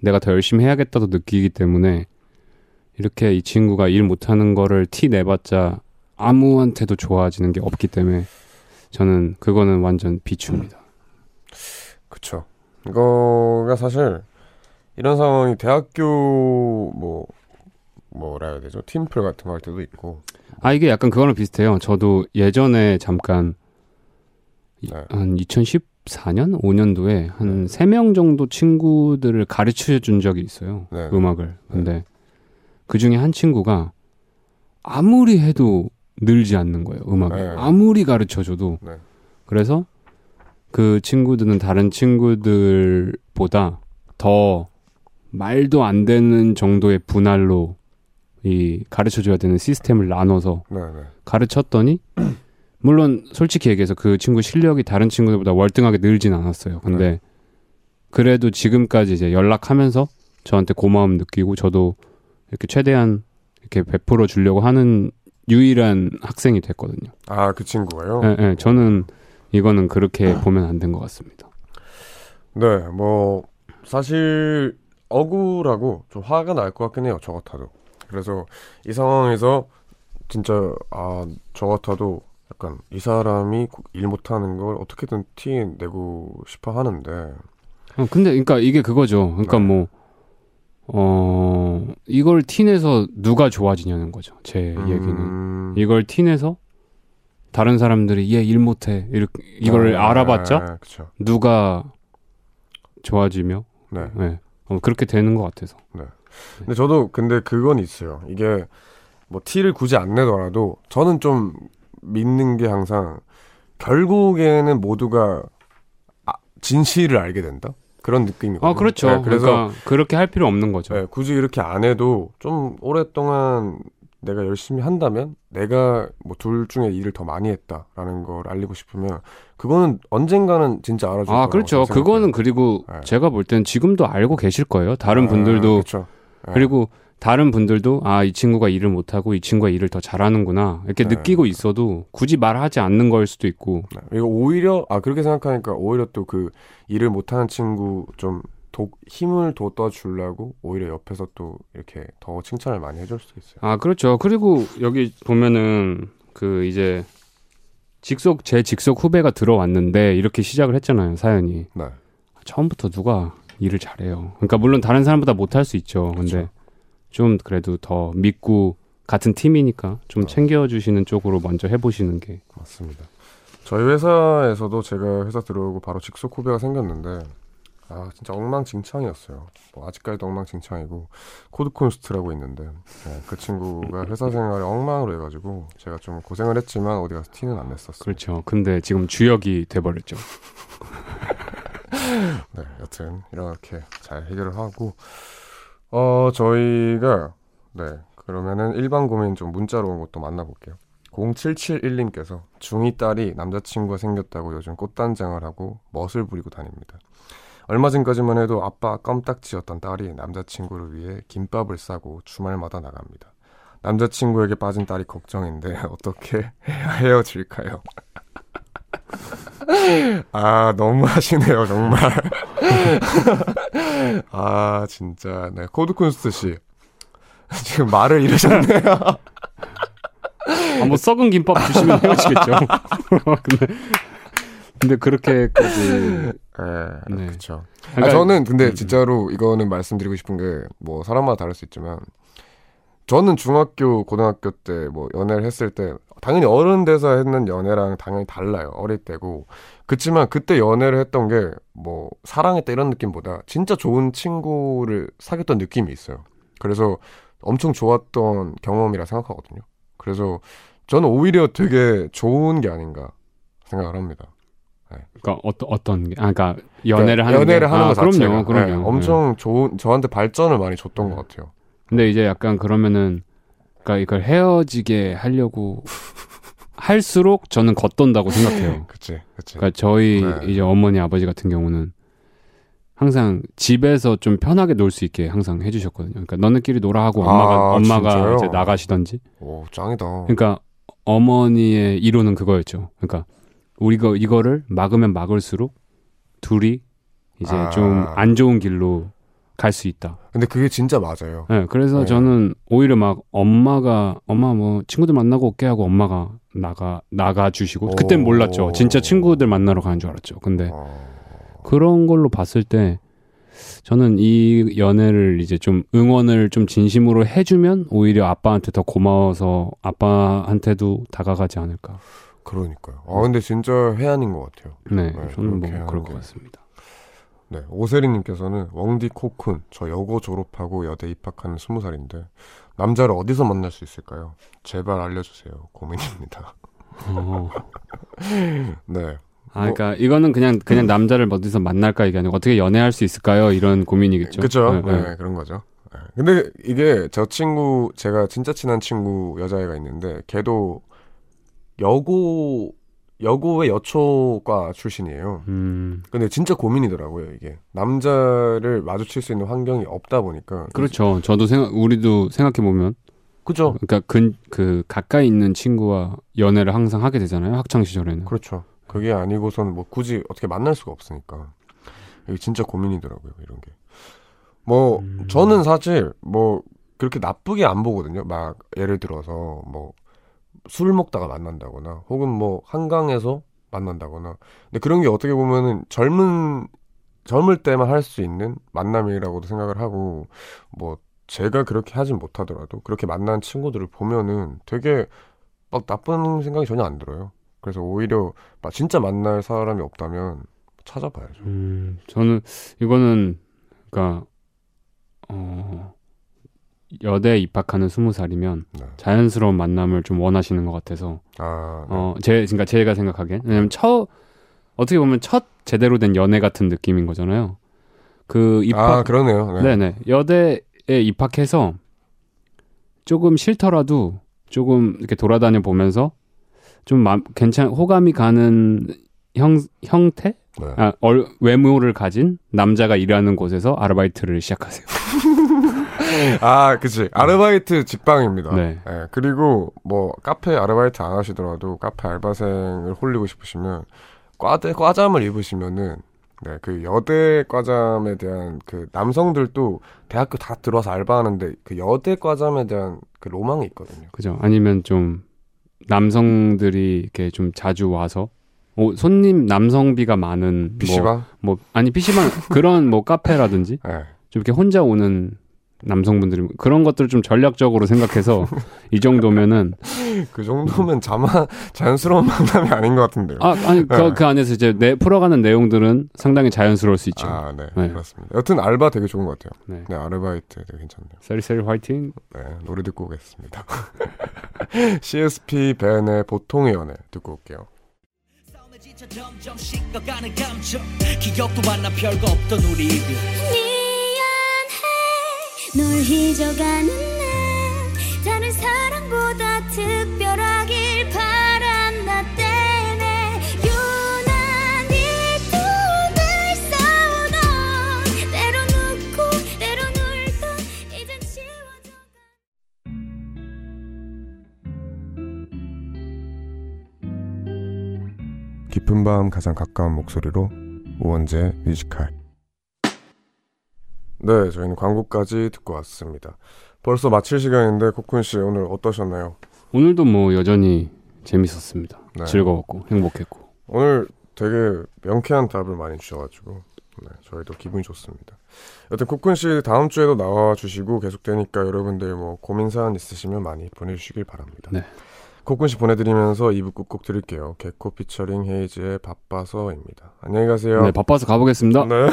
내가 더 열심히 해야겠다도 느끼기 때문에, 이렇게 이 친구가 일 못하는 거를 티 내봤자, 아무한테도 좋아지는 게 없기 때문에, 저는 그거는 완전 비추입니다. 그쵸. 이거가 사실, 이런 상황이 대학교, 뭐, 뭐라 해야 되죠? 팀플 같은 거 할 때도 있고. 아, 이게 약간 그거랑 비슷해요. 저도 예전에 잠깐 네. 한 이천십사 년? 오 년도에 한 네. 세 명 정도 친구들을 가르쳐 준 적이 있어요. 네. 음악을. 근데 네. 그 중에 한 친구가 아무리 해도 늘지 않는 거예요. 음악을. 네. 아무리 가르쳐 줘도. 네. 그래서 그 친구들은 다른 친구들보다 더 말도 안 되는 정도의 분할로 이 가르쳐줘야 되는 시스템을 나눠서 네네. 가르쳤더니 물론 솔직히 얘기해서 그 친구 실력이 다른 친구들보다 월등하게 늘진 않았어요. 근데 네. 그래도 지금까지 이제 연락하면서 저한테 고마움 느끼고 저도 이렇게 최대한 이렇게 베풀어 주려고 하는 유일한 학생이 됐거든요. 아, 그 친구가요? 네, 네, 저는 이거는 그렇게 보면 안 된 것 같습니다. 네, 뭐 사실 억울하고 좀 화가 날 것 같긴 해요, 저 같아도. 그래서 이 상황에서 진짜 아, 저 같아도 약간 이 사람이 일 못하는 걸 어떻게든 티 내고 싶어 하는데 어, 근데 그러니까 이게 그거죠. 그러니까 네. 뭐 어, 이걸 티 내서 누가 좋아지냐는 거죠. 제 음... 얘기는 이걸 티 내서 다른 사람들이 얘 일 못해 이렇게 이걸 아, 알아봤자 아, 그쵸. 누가 좋아지며 네. 네. 어, 그렇게 되는 것 같아서. 네. 근데 저도 근데 그건 있어요. 이게 뭐 티를 굳이 안 내더라도 저는 좀 믿는 게 항상 결국에는 모두가 아, 진실을 알게 된다 그런 느낌이거든요. 아 그렇죠. 네, 그래서 그러니까 그렇게 할 필요 없는 거죠. 네, 굳이 이렇게 안 해도 좀 오랫동안 내가 열심히 한다면 내가 뭐 둘 중에 일을 더 많이 했다라는 걸 알리고 싶으면 그거는 언젠가는 진짜 알아줄 거예요. 아 그렇죠. 그거는 그리고 네. 제가 볼 때는 지금도 알고 계실 거예요. 다른 아, 분들도 그렇죠. 네. 그리고 다른 분들도 아, 이 친구가 일을 못하고 이 친구가 일을 더 잘하는구나 이렇게 네. 느끼고 있어도 굳이 말하지 않는 걸 수도 있고 네. 이거 오히려 아 그렇게 생각하니까 오히려 또 그 일을 못하는 친구 좀 도, 힘을 돋아주려고 오히려 옆에서 또 이렇게 더 칭찬을 많이 해줄 수도 있어요. 아 그렇죠. 그리고 여기 보면은 그 이제 직속 제 직속 후배가 들어왔는데 이렇게 시작을 했잖아요, 사연이. 네. 처음부터 누가 일을 잘해요. 그러니까 물론 다른 사람보다 못할 수 있죠. 근데 그렇죠. 좀 그래도 더 믿고 같은 팀이니까 좀 어. 챙겨주시는 쪽으로 먼저 해보시는 게 맞습니다. 저희 회사에서도 제가 회사 들어오고 바로 직속 후배가 생겼는데 아 진짜 엉망진창이었어요. 뭐 아직까지도 엉망진창이고 코드쿤스트라고 있는데 네, 그 친구가 회사 생활에 엉망으로 해가지고 제가 좀 고생을 했지만 어디 가서 티는 안 냈었어요. 그렇죠. 근데 지금 주역이 돼버렸죠. 네, 여튼 이렇게 잘 해결을 하고 어 저희가 네 그러면은 일반 고민 좀 문자로 온 것도 만나볼게요. 공칠칠일 님께서 중이 딸이 남자친구가 생겼다고 요즘 꽃단장을 하고 멋을 부리고 다닙니다. 얼마 전까지만 해도 아빠 껌딱지였던 딸이 남자친구를 위해 김밥을 싸고 주말마다 나갑니다. 남자친구에게 빠진 딸이 걱정인데 어떻게 해야 헤어질까요? 아 너무하시네요 정말. 아 진짜 네 코드쿤스트 씨 지금 말을 잃으셨네요. 아, 뭐 썩은 김밥 주시면 헤어지겠죠. 근데 근데 그렇게까지 네, 네. 그렇죠. 그러니까, 아, 저는 근데 진짜로 이거는 말씀드리고 싶은 게 뭐 사람마다 다를 수 있지만 저는 중학교 고등학교 때 뭐 연애를 했을 때 당연히 어른 돼서 했는 연애랑 당연히 달라요. 어릴 때고. 그치만 그때 연애를 했던 게 뭐 사랑했다 이런 느낌보다 진짜 좋은 친구를 사귀었던 느낌이 있어요. 그래서 엄청 좋았던 경험이라 생각하거든요. 그래서 저는 오히려 되게 좋은 게 아닌가 생각을 합니다. 네. 그러니까 어떤 어떤 게, 아, 그러니까 연애를 그러니까 하는 연애를 게, 하는 아, 거 자체가 그럼요, 그럼요. 네, 엄청 네. 좋은 저한테 발전을 많이 줬던 네. 것 같아요. 근데 이제 약간 그러면은 그러니까 이걸 헤어지게 하려고 할수록 저는 겉돈다고 생각해요. 그치, 그치. 그러니까 저희 네. 이제 어머니 아버지 같은 경우는 항상 집에서 좀 편하게 놀 수 있게 항상 해주셨거든요. 그러니까 너네끼리 놀아 하고 엄마가 아, 엄마가 이제 나가시던지. 오, 짱이다. 그러니까 어머니의 이론은 그거였죠. 그러니까 우리가 이거를 막으면 막을수록 둘이 이제 아. 좀 안 좋은 길로 갈 수 있다. 근데 그게 진짜 맞아요. 네, 그래서 네. 저는 오히려 막 엄마가 엄마 뭐 친구들 만나고 올게 하고 엄마가 나가 나가 주시고 그땐 몰랐죠. 진짜 친구들 만나러 가는 줄 알았죠. 근데 오. 그런 걸로 봤을 때 저는 이 연애를 이제 좀 응원을 좀 진심으로 해주면 오히려 아빠한테 더 고마워서 아빠한테도 다가가지 않을까. 그러니까요. 아 근데 진짜 해안인 것 같아요. 네, 네 저는 뭐 그럴 것 같습니다. 네, 오세리님께서는 왕디 코쿤 저 여고 졸업하고 여대 입학하는 스무 살인데 남자를 어디서 만날 수 있을까요? 제발 알려주세요. 고민입니다. 네. 아, 그러니까 뭐, 이거는 그냥 그냥 남자를 어디서 만날까 이게 아니고 어떻게 연애할 수 있을까요? 이런 고민이겠죠. 그렇죠. 네, 네. 네, 그런 거죠. 네. 근데 이게 저 친구 제가 진짜 친한 친구 여자애가 있는데 걔도 여고 여고의 여초과 출신이에요. 음. 근데 진짜 고민이더라고요, 이게. 남자를 마주칠 수 있는 환경이 없다 보니까. 그렇죠. 저도 생각, 우리도 생각해보면. 그죠. 그러니까 근, 그, 가까이 있는 친구와 연애를 항상 하게 되잖아요, 학창시절에는. 그렇죠. 그게 아니고서는 뭐 굳이 어떻게 만날 수가 없으니까. 이게 진짜 고민이더라고요, 이런 게. 뭐, 음. 저는 사실 뭐, 그렇게 나쁘게 안 보거든요. 막, 예를 들어서 뭐, 술 먹다가 만난다거나 혹은 뭐 한강에서 만난다거나 근데 그런 게 어떻게 보면은 젊은 젊을 때만 할 수 있는 만남이라고도 생각을 하고 뭐 제가 그렇게 하진 못하더라도 그렇게 만난 친구들을 보면은 되게 막 나쁜 생각이 전혀 안 들어요. 그래서 오히려 막 진짜 만날 사람이 없다면 찾아봐야죠. 음, 저는 이거는 그러니까 어. 여대에 입학하는 스무 살이면 네. 자연스러운 만남을 좀 원하시는 것 같아서 아, 네. 어, 제 그러니까 제가 생각하기엔 왜냐면 첫 어떻게 보면 첫 제대로 된 연애 같은 느낌인 거잖아요. 그 입학 아 그러네요. 네. 네네 여대에 입학해서 조금 싫더라도 조금 이렇게 돌아다녀 보면서 좀 마, 괜찮 호감이 가는 형 형태 네. 아, 얼, 외모를 가진 남자가 일하는 곳에서 아르바이트를 시작하세요. 아, 그치. 아르바이트 직방입니다. 네. 네. 그리고 뭐 카페 아르바이트 안 하시더라도 카페 알바생을 홀리고 싶으시면 과대 과잠을 입으시면은 네, 그 여대 과잠에 대한 그 남성들도 대학교 다 들어와서 알바하는데 그 여대 과잠에 대한 그 로망이 있거든요. 그죠. 아니면 좀 남성들이 이렇게 좀 자주 와서 뭐 손님 남성비가 많은 피시방 뭐, 뭐 아니 피시방 그런 뭐 카페라든지 네. 좀 이렇게 혼자 오는 남성분들이 그런 것들을 좀 전략적으로 생각해서 이 정도면은 그 정도면 자만 자연스러운 만남이 아닌 것 같은데요. 아 아니 네. 그, 그 안에서 이제 내 풀어가는 내용들은 상당히 자연스러울 수 있죠. 아 네, 네. 그렇습니다. 여튼 알바 되게 좋은 것 같아요. 네, 네 아르바이트 되게 괜찮네요. 셀셀 화이팅. 네 노래 듣고 오겠습니다. 씨에스피 밴의 보통의 연애 듣고 올게요. 지쳐 점점 식어가는 감정 기억도 안 나 별거 없던 우리 이별. 널 잊어가는 날 다른 사랑보다 특별하길 바란 나 때문에 유난히 또 날 싸우던 때론 웃고 때론 울던 이젠 지워져가 깊은 밤 가장 가까운 목소리로 우원재 뮤직하이 네, 저희는 광고까지 듣고 왔습니다. 벌써 마칠 시간인데 코쿤 씨 오늘 어떠셨나요? 오늘도 뭐 여전히 재밌었습니다. 네. 즐거웠고 행복했고 오늘 되게 명쾌한 답을 많이 주셔가지고 네, 저희도 기분이 좋습니다. 여튼 코쿤 씨 다음 주에도 나와주시고 계속되니까 여러분들 뭐 고민 사안 있으시면 많이 보내주시길 바랍니다. 네. 코쿤씨 보내드리면서 이 부 꾹꾹 드릴게요. 개코 피처링 헤이즈의 바빠서입니다. 안녕히 가세요. 네, 바빠서 가보겠습니다. 네.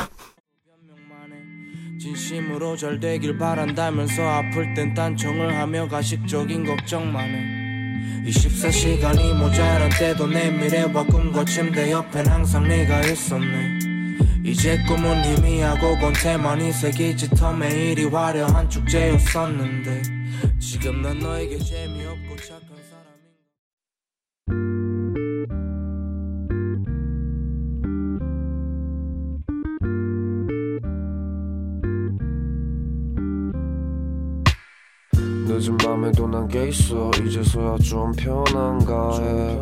진심으로 잘 되길 바란다면서 아플 땐 딴청을 하며 가식적인 걱정만 해. 이십사 시간이 모자란 때도 내 미래와 꿈과 침대 옆엔 항상 네가 있었네. 이제 꿈은 희미하고 권태만 이 세기지 텀에 일이 화려한 축제였었는데 지금 난 너에게 재미없고 착한 늦은 밤에도 난 게 있어. 이제서야 좀 편한가 해.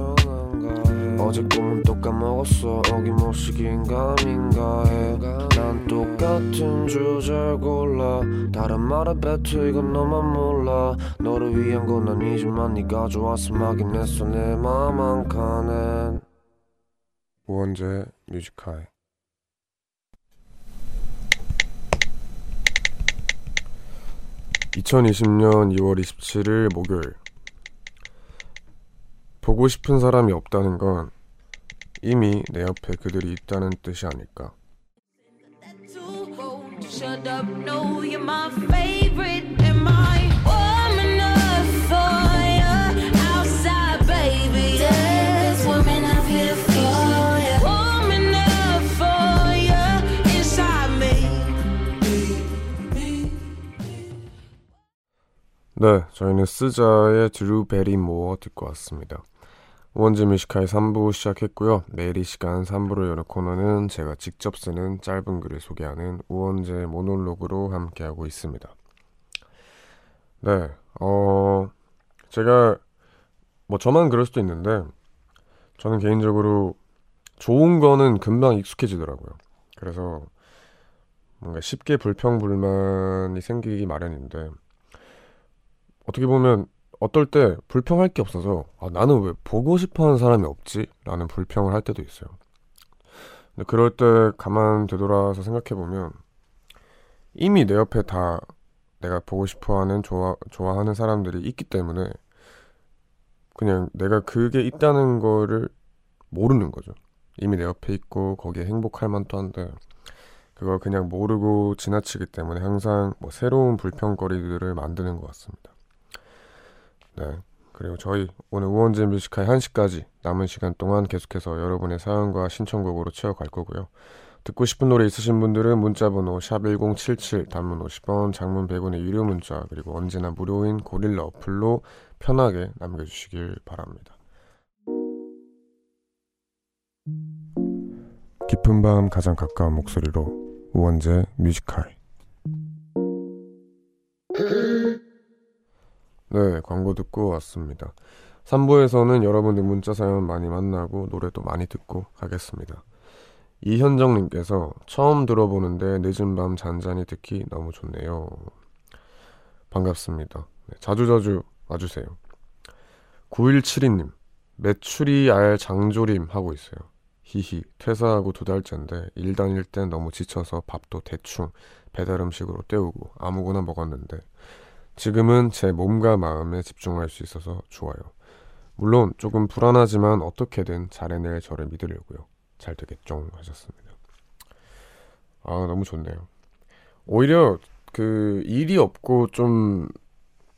어제 꿈은 또 까먹었어. 어김없이 긴가민가 해. 난 똑같은 주제를 골라 다른 말에 뱉어. 이건 너만 몰라. 너를 위한 건 아니지만 네가 좋았으면 하긴 했어. 내 맘 한 칸엔 우원재 뮤직하이. 이천이십년 이월 이십칠일 목요일. 보고 싶은 사람이 없다는 건 이미 내 옆에 그들이 있다는 뜻이 아닐까. 네, 저희는 쓰자의 드루 베리모어 듣고 왔습니다. 우원재 뮤직하이 삼 부 시작했고요. 내일 이 시간 삼 부를 여는 코너는 제가 직접 쓰는 짧은 글을 소개하는 우원재 모놀로그로 함께하고 있습니다. 네, 어... 제가 뭐 저만 그럴 수도 있는데 저는 개인적으로 좋은 거는 금방 익숙해지더라고요. 그래서 뭔가 쉽게 불평불만이 생기기 마련인데 어떻게 보면 어떨 때 불평할 게 없어서 아, 나는 왜 보고 싶어하는 사람이 없지? 라는 불평을 할 때도 있어요. 근데 그럴 때 가만 되돌아서 생각해보면 이미 내 옆에 다 내가 보고 싶어하는 좋아, 좋아하는 사람들이 있기 때문에 그냥 내가 그게 있다는 거를 모르는 거죠. 이미 내 옆에 있고 거기에 행복할 만도 한데 그걸 그냥 모르고 지나치기 때문에 항상 뭐 새로운 불평거리들을 만드는 것 같습니다. 네, 그리고 저희 오늘 우원재 뮤직하이 한 시까지 남은 시간 동안 계속해서 여러분의 사연과 신청곡으로 채워갈 거고요. 듣고 싶은 노래 있으신 분들은 문자번호 샵 천칠십칠, 단문 오십 원, 장문 백 원의 유료 문자, 그리고 언제나 무료인 고릴라 어플로 편하게 남겨주시길 바랍니다. 깊은 밤 가장 가까운 목소리로 우원재 뮤직하이. 네, 광고 듣고 왔습니다. 삼 부에서는 여러분들 문자 사연 많이 만나고 노래도 많이 듣고 가겠습니다. 이현정님께서 처음 들어보는데 늦은 밤 잔잔히 듣기 너무 좋네요. 반갑습니다. 네, 자주자주 와주세요. 구일칠이님 메추리 알 장조림 하고 있어요. 히히 퇴사하고 두 달째인데 일 다닐 땐 너무 지쳐서 밥도 대충 배달 음식으로 때우고 아무거나 먹었는데 지금은 제 몸과 마음에 집중할 수 있어서 좋아요. 물론 조금 불안하지만 어떻게든 잘해낼 저를 믿으려고요. 잘 되겠죠? 하셨습니다. 아, 너무 좋네요. 오히려 그 일이 없고 좀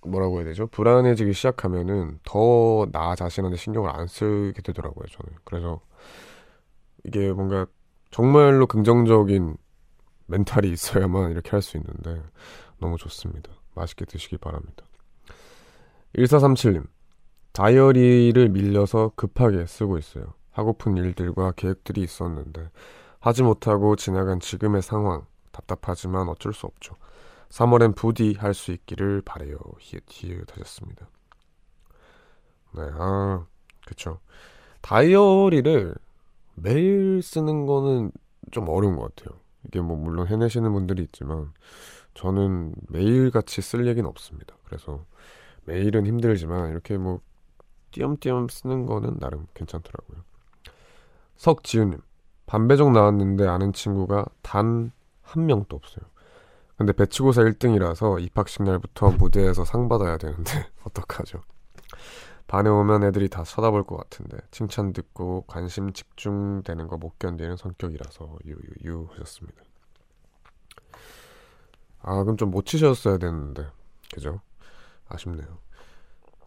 뭐라고 해야 되죠? 불안해지기 시작하면은 더 나 자신한테 신경을 안 쓰게 되더라고요, 저는. 그래서 이게 뭔가 정말로 긍정적인 멘탈이 있어야만 이렇게 할 수 있는데 너무 좋습니다. 맛있게 드시기 바랍니다. 일사삼칠님 다이어리를 밀려서 급하게 쓰고 있어요. 하고픈 일들과 계획들이 있었는데 하지 못하고 지나간 지금의 상황 답답하지만 어쩔 수 없죠. 삼월엔 부디 할 수 있기를 바래요. 히읗 히읗 하셨습니다. 네, 아, 그쵸. 다이어리를 매일 쓰는 거는 좀 어려운 것 같아요. 이게 뭐 물론 해내시는 분들이 있지만 저는 매일같이 쓸 얘기는 없습니다. 그래서 매일은 힘들지만 이렇게 뭐 띄엄띄엄 쓰는 거는 나름 괜찮더라고요. 석지우님 반배정 나왔는데 아는 친구가 단 한 명도 없어요. 근데 배치고사 일 등이라서 입학식 날부터 무대에서 상 받아야 되는데 어떡하죠? 반에 오면 애들이 다 쳐다볼 것 같은데 칭찬 듣고 관심 집중되는 거 못 견디는 성격이라서 유유유 하셨습니다. 아 그럼 좀 못 치셨어야 되는데 그죠? 아쉽네요.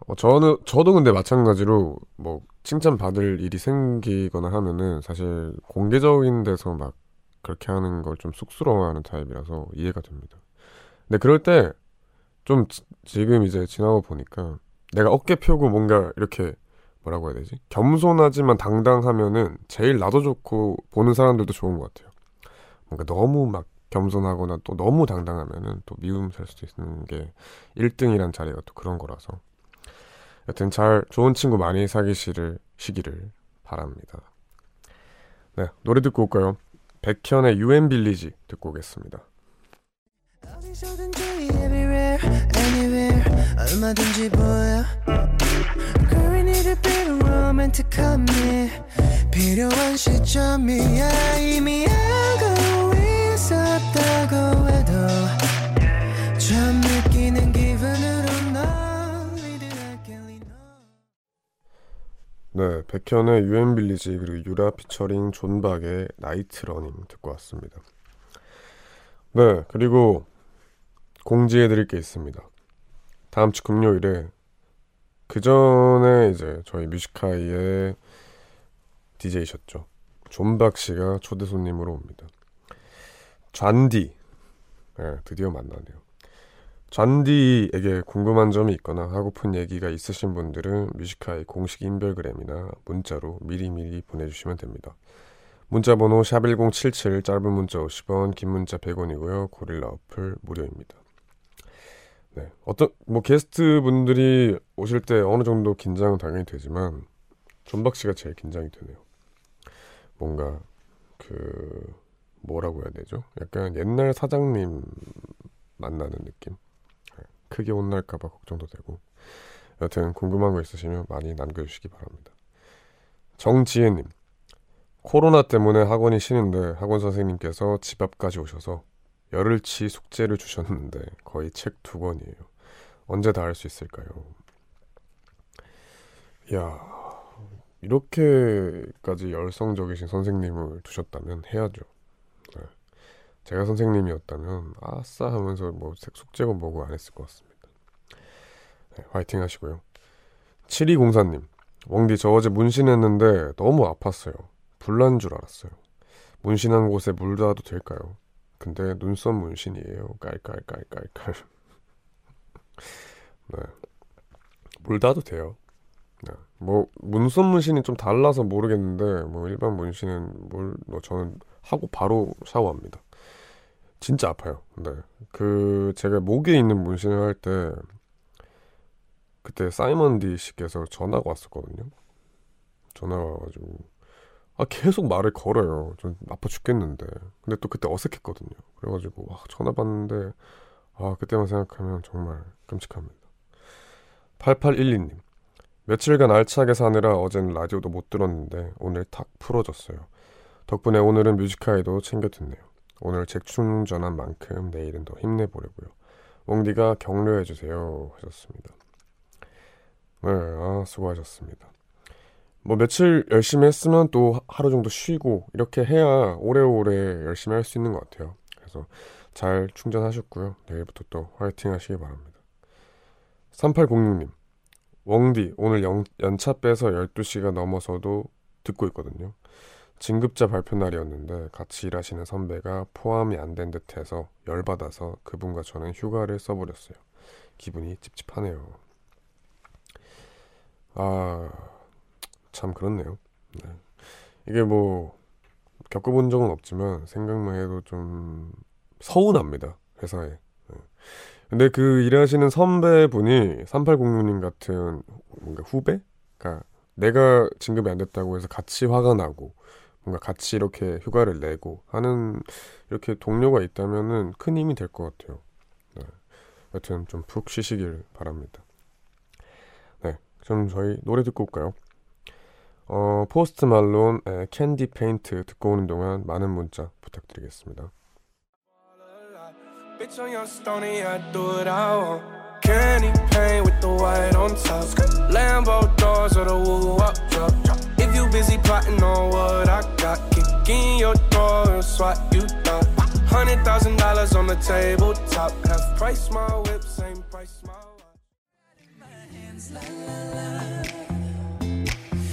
어, 저는 저도 근데 마찬가지로 뭐 칭찬 받을 일이 생기거나 하면은 사실 공개적인 데서 막 그렇게 하는 걸 좀 쑥스러워하는 타입이라서 이해가 됩니다. 근데 그럴 때 좀 지금 이제 지나고 보니까 내가 어깨 펴고 뭔가 이렇게 뭐라고 해야 되지? 겸손하지만 당당하면은 제일 나도 좋고 보는 사람들도 좋은 것 같아요. 뭔가 너무 막 겸손하거나 또 너무 당당하면은 또 미움 살 수도 있는 게 일 등이란 자리가 또 그런 거라서 여튼 잘 좋은 친구 많이 사귀시를 시기를 바랍니다. 네, 노래 듣고 올까요? 백현의 유엔 빌리지 듣고 오겠습니다. 어디서든지 everywhere anywhere 얼마든지 보여 그리 니를 빌어 로맨틱함이 필요한 시점이야 이미 알고 있었다고 해도 참 느끼는 기분으로 널 리드하길리 네, 백현의 유엔 빌리지 그리고 유라 피처링 존박의 나이트러닝 듣고 왔습니다. 네, 그리고 공지해드릴 게 있습니다. 다음 주 금요일에 그 전에 이제 저희 뮤직하이의 디제이셨죠. 존박 씨가 초대 손님으로 옵니다. 잔디, 네, 드디어 만나네요. 잔디에게 궁금한 점이 있거나 하고픈 얘기가 있으신 분들은 뮤직하이 공식 인별그램이나 문자로 미리미리 보내주시면 됩니다. 문자번호 샵 일공칠칠 짧은 문자 오십 원 긴 문자 백 원이고요. 고릴라 어플 무료입니다. 네, 어떤 뭐 게스트 분들이 오실 때 어느 정도 긴장은 당연히 되지만 존박 씨가 제일 긴장이 되네요. 뭔가 그 뭐라고 해야 되죠? 약간 옛날 사장님 만나는 느낌. 크게 혼날까 봐 걱정도 되고. 여튼 궁금한 거 있으시면 많이 남겨주시기 바랍니다. 정지혜님. 코로나 때문에 학원이 쉬는데 학원 선생님께서 집 앞까지 오셔서 열흘치 숙제를 주셨는데 거의 책 두 권이에요. 언제 다 할 수 있을까요? 이야, 이렇게까지 열성적이신 선생님을 두셨다면 해야죠. 네. 제가 선생님이었다면 아싸 하면서 뭐 숙제건 뭐고 안 했을 것 같습니다. 네, 화이팅 하시고요. 칠이공사님, 왕디 저 어제 문신했는데 너무 아팠어요. 불난 줄 알았어요. 문신한 곳에 물 닿아도 될까요? 근데 눈썹 문신이에요. 깔깔깔깔깔. 네, 물 닿아도 돼요. 네, 뭐 눈썹 문신이 좀 달라서 모르겠는데 뭐 일반 문신은 물 뭐 저는 하고 바로 샤워합니다. 진짜 아파요. 네, 그 제가 목에 있는 문신을 할 때 그때 사이먼디 씨께서 전화가 왔었거든요. 전화가 와가지고. 아, 계속 말을 걸어요. 좀 아파 죽겠는데. 근데 또 그때 어색했거든요. 그래가지고 와, 전화 받는데 아 그때만 생각하면 정말 끔찍합니다. 팔팔일이님 며칠간 알차게 사느라 어제는 라디오도 못 들었는데 오늘 탁 풀어졌어요. 덕분에 오늘은 뮤직하이도 챙겨 듣네요. 오늘 책 충전한 만큼 내일은 더 힘내보려고요. 웡디가 격려해주세요 하셨습니다. 네, 아, 수고하셨습니다. 뭐 며칠 열심히 했으면 또 하루 정도 쉬고 이렇게 해야 오래오래 열심히 할 수 있는 것 같아요. 그래서 잘 충전하셨고요. 내일부터 또 화이팅 하시기 바랍니다. 삼팔공육님 웡디 오늘 연, 연차 빼서 열두 시가 넘어서도 듣고 있거든요. 진급자 발표 날이었는데 같이 일하시는 선배가 포함이 안 된 듯해서 열받아서 그분과 저는 휴가를 써버렸어요. 기분이 찝찝하네요. 아... 참 그렇네요. 네. 이게 뭐 겪어본 적은 없지만 생각만 해도 좀 서운합니다. 회사에. 네. 근데 그 일하시는 선배분이 삼팔공육 님 같은 뭔가 후배? 그러니까 내가 진급이 안 됐다고 해서 같이 화가 나고 뭔가 같이 이렇게 휴가를 내고 하는 이렇게 동료가 있다면은 큰 힘이 될 것 같아요. 네. 여튼 좀 푹 쉬시길 바랍니다. 네, 그럼 저희 노래 듣고 올까요? 어, 포스트 말론의 캔디 페인트 듣고 오는 동안 많은 문자 부탁드리겠습니다. Candy paint with the white on top. Lambo doors or the woo-wop drop. If you busy plotting on what I got, kick in your door and swat you thought. Hundred thousand dollars on the tabletop. Half price my whip, same price my watch.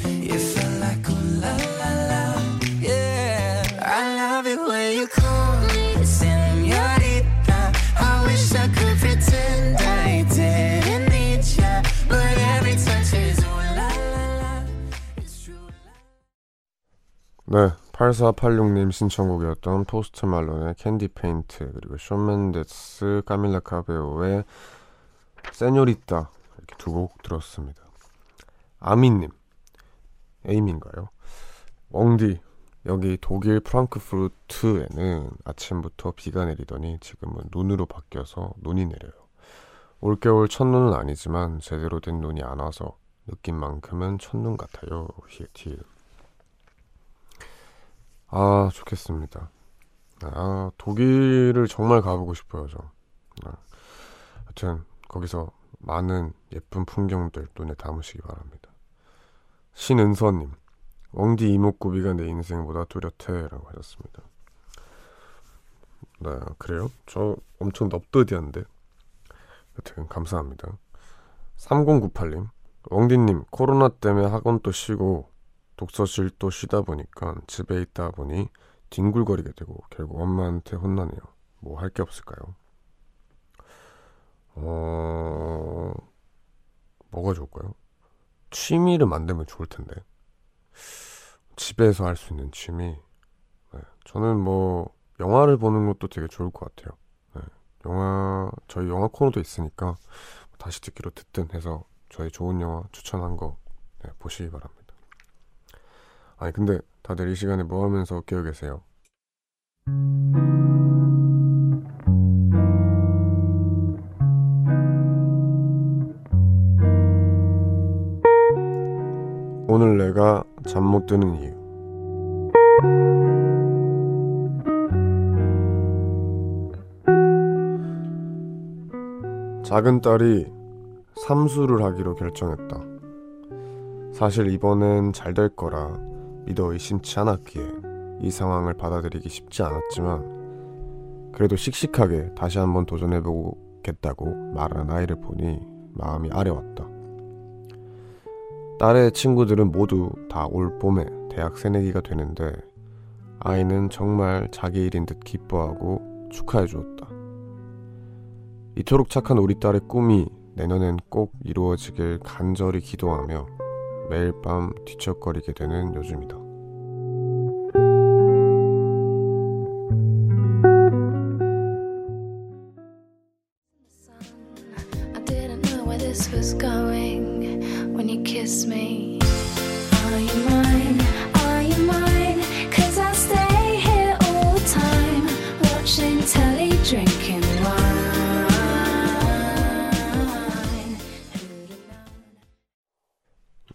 It felt like oh la la la, yeah. I love it when you call me señorita. I wish I could pretend I didn't need ya, but every touch is oh la la la. It's true. 네, 팔사팔육님 신청곡이었던 포스트 말론의 캔디 페인트, 그리고 쇼맨데스, 까밀라 카베오의 세뇨리타, 이렇게 두 곡 들었습니다. 아미님, 에임인가요? 웡디, 여기 독일 프랑크푸르트에는 아침부터 비가 내리더니 지금은 눈으로 바뀌어서 눈이 내려요. 올겨울 첫눈은 아니지만 제대로 된 눈이 안 와서 느낌만큼은 첫눈 같아요. 히트. 아, 좋겠습니다. 아, 독일을 정말 가보고 싶어요, 저. 아, 하여튼 거기서 많은 예쁜 풍경들 눈에 담으시기 바랍니다. 신은서님, 웡디 이목구비가 내 인생보다 뚜렷해 라고 하셨습니다. 네, 그래요? 저 엄청 넙더디한데. 여튼 감사합니다. 삼공구팔님, 웡디님 코로나 때문에 학원 또 쉬고 독서실 또 쉬다 보니까 집에 있다 보니 뒹굴거리게 되고 결국 엄마한테 혼나네요. 뭐 할 게 없을까요? 어... 뭐가 좋을까요? 취미를 만들면 좋을 텐데, 집에서 할 수 있는 취미. 네, 저는 뭐 영화를 보는 것도 되게 좋을 것 같아요. 네, 영화, 저희 영화 코너도 있으니까 다시 듣기로 듣든 해서 저희 좋은 영화 추천한 거, 네, 보시기 바랍니다. 아니 근데 다들 이 시간에 뭐 하면서 깨어 계세요? 오늘 내가 잠 못 드는 이유. 작은 딸이 삼수를 하기로 결정했다. 사실 이번엔 잘 될 거라 믿어 의심치 않았기에 이 상황을 받아들이기 쉽지 않았지만 그래도 씩씩하게 다시 한번 도전해보겠다고 말하는 아이를 보니 마음이 아려왔다. 딸의 친구들은 모두 다 올 봄에 대학 새내기가 되는데 아이는 정말 자기 일인 듯 기뻐하고 축하해 주었다. 이토록 착한 우리 딸의 꿈이 내년엔 꼭 이루어지길 간절히 기도하며 매일 밤 뒤척거리게 되는 요즘이다.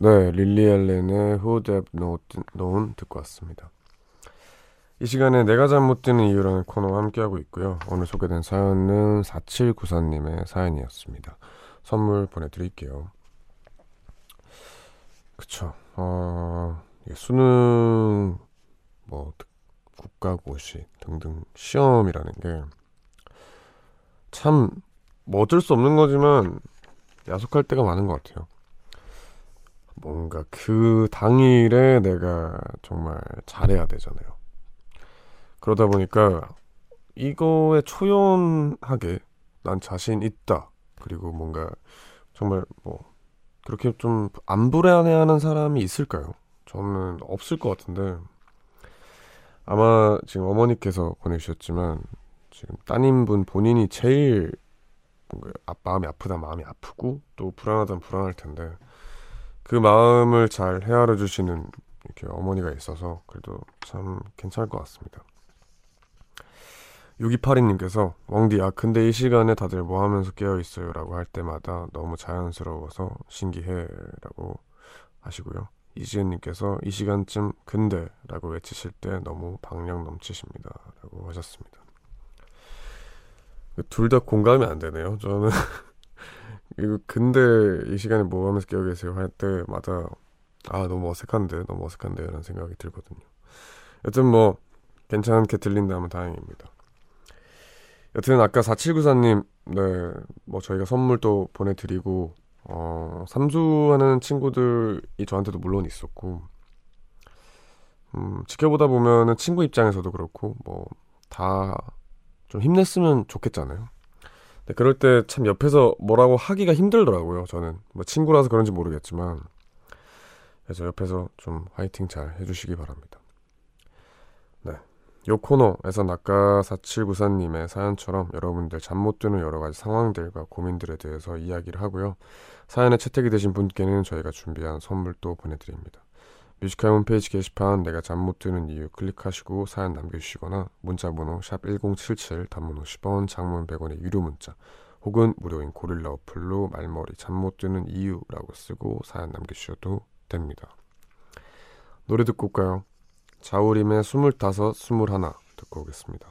네, 릴리 앨렌의 Who Have No Known 듣고 왔습니다. 이 시간에 내가 잠 못 드는 이유라는 코너와 함께하고 있고요. 오늘 소개된 사연은 사칠구사님의 사연이었습니다. 선물 보내드릴게요. 그쵸. 어, 수능, 뭐 국가고시 등등 시험이라는 게 참 뭐 어쩔 수 없는 거지만 야속할 때가 많은 것 같아요. 뭔가 그 당일에 내가 정말 잘해야 되잖아요. 그러다 보니까 이거에 초연하게 난 자신 있다, 그리고 뭔가 정말 뭐 그렇게 좀 안 불안해하는 사람이 있을까요? 저는 없을 것 같은데, 아마 지금 어머니께서 보내주셨지만 지금 따님분 본인이 제일 뭔가 마음이 아프다 마음이 아프고 또 불안하다면 불안할 텐데 그 마음을 잘 헤아려 주시는 이렇게 어머니가 있어서 그래도 참 괜찮을 것 같습니다. 육이팔이님께서 왕디, 아 근데 이 시간에 다들 뭐 하면서 깨어있어요 라고 할 때마다 너무 자연스러워서 신기해 라고 하시고요. 이지은님께서 이 시간쯤 근데 라고 외치실 때 너무 박력 넘치십니다 라고 하셨습니다. 둘 다 공감이 안 되네요. 저는 이거 근데 이 시간에 뭐 하면서 깨어 계세요 할 때마다 아 너무 어색한데 너무 어색한데 이런 생각이 들거든요. 여튼 뭐 괜찮게 들린다면 다행입니다. 여튼 아까 사칠구사님 네 뭐 저희가 선물도 보내드리고 어 삼수하는 친구들이 저한테도 물론 있었고 음 지켜보다 보면은 친구 입장에서도 그렇고 뭐 다 좀 힘냈으면 좋겠잖아요. 근데 그럴 때 참 옆에서 뭐라고 하기가 힘들더라고요. 저는 뭐 친구라서 그런지 모르겠지만 그래서 옆에서 좀 화이팅 잘 해주시기 바랍니다. 네, 요 코너에선 아까 사칠구사님의 사연처럼 여러분들 잠 못 드는 여러 가지 상황들과 고민들에 대해서 이야기를 하고요. 사연에 채택이 되신 분께는 저희가 준비한 선물 또 보내드립니다. 뮤직하이 홈페이지 게시판 내가 잠 못 드는 이유 클릭하시고 사연 남겨주시거나 문자번호 샵 일공칠칠 단문 오십 원 장문 백 원의 유료 문자 혹은 무료인 고릴라 어플로 말머리 잠 못 드는 이유라고 쓰고 사연 남겨주셔도 됩니다. 노래 듣고 올까요? 자우림의 스물다섯, 스물하나 듣고 오겠습니다.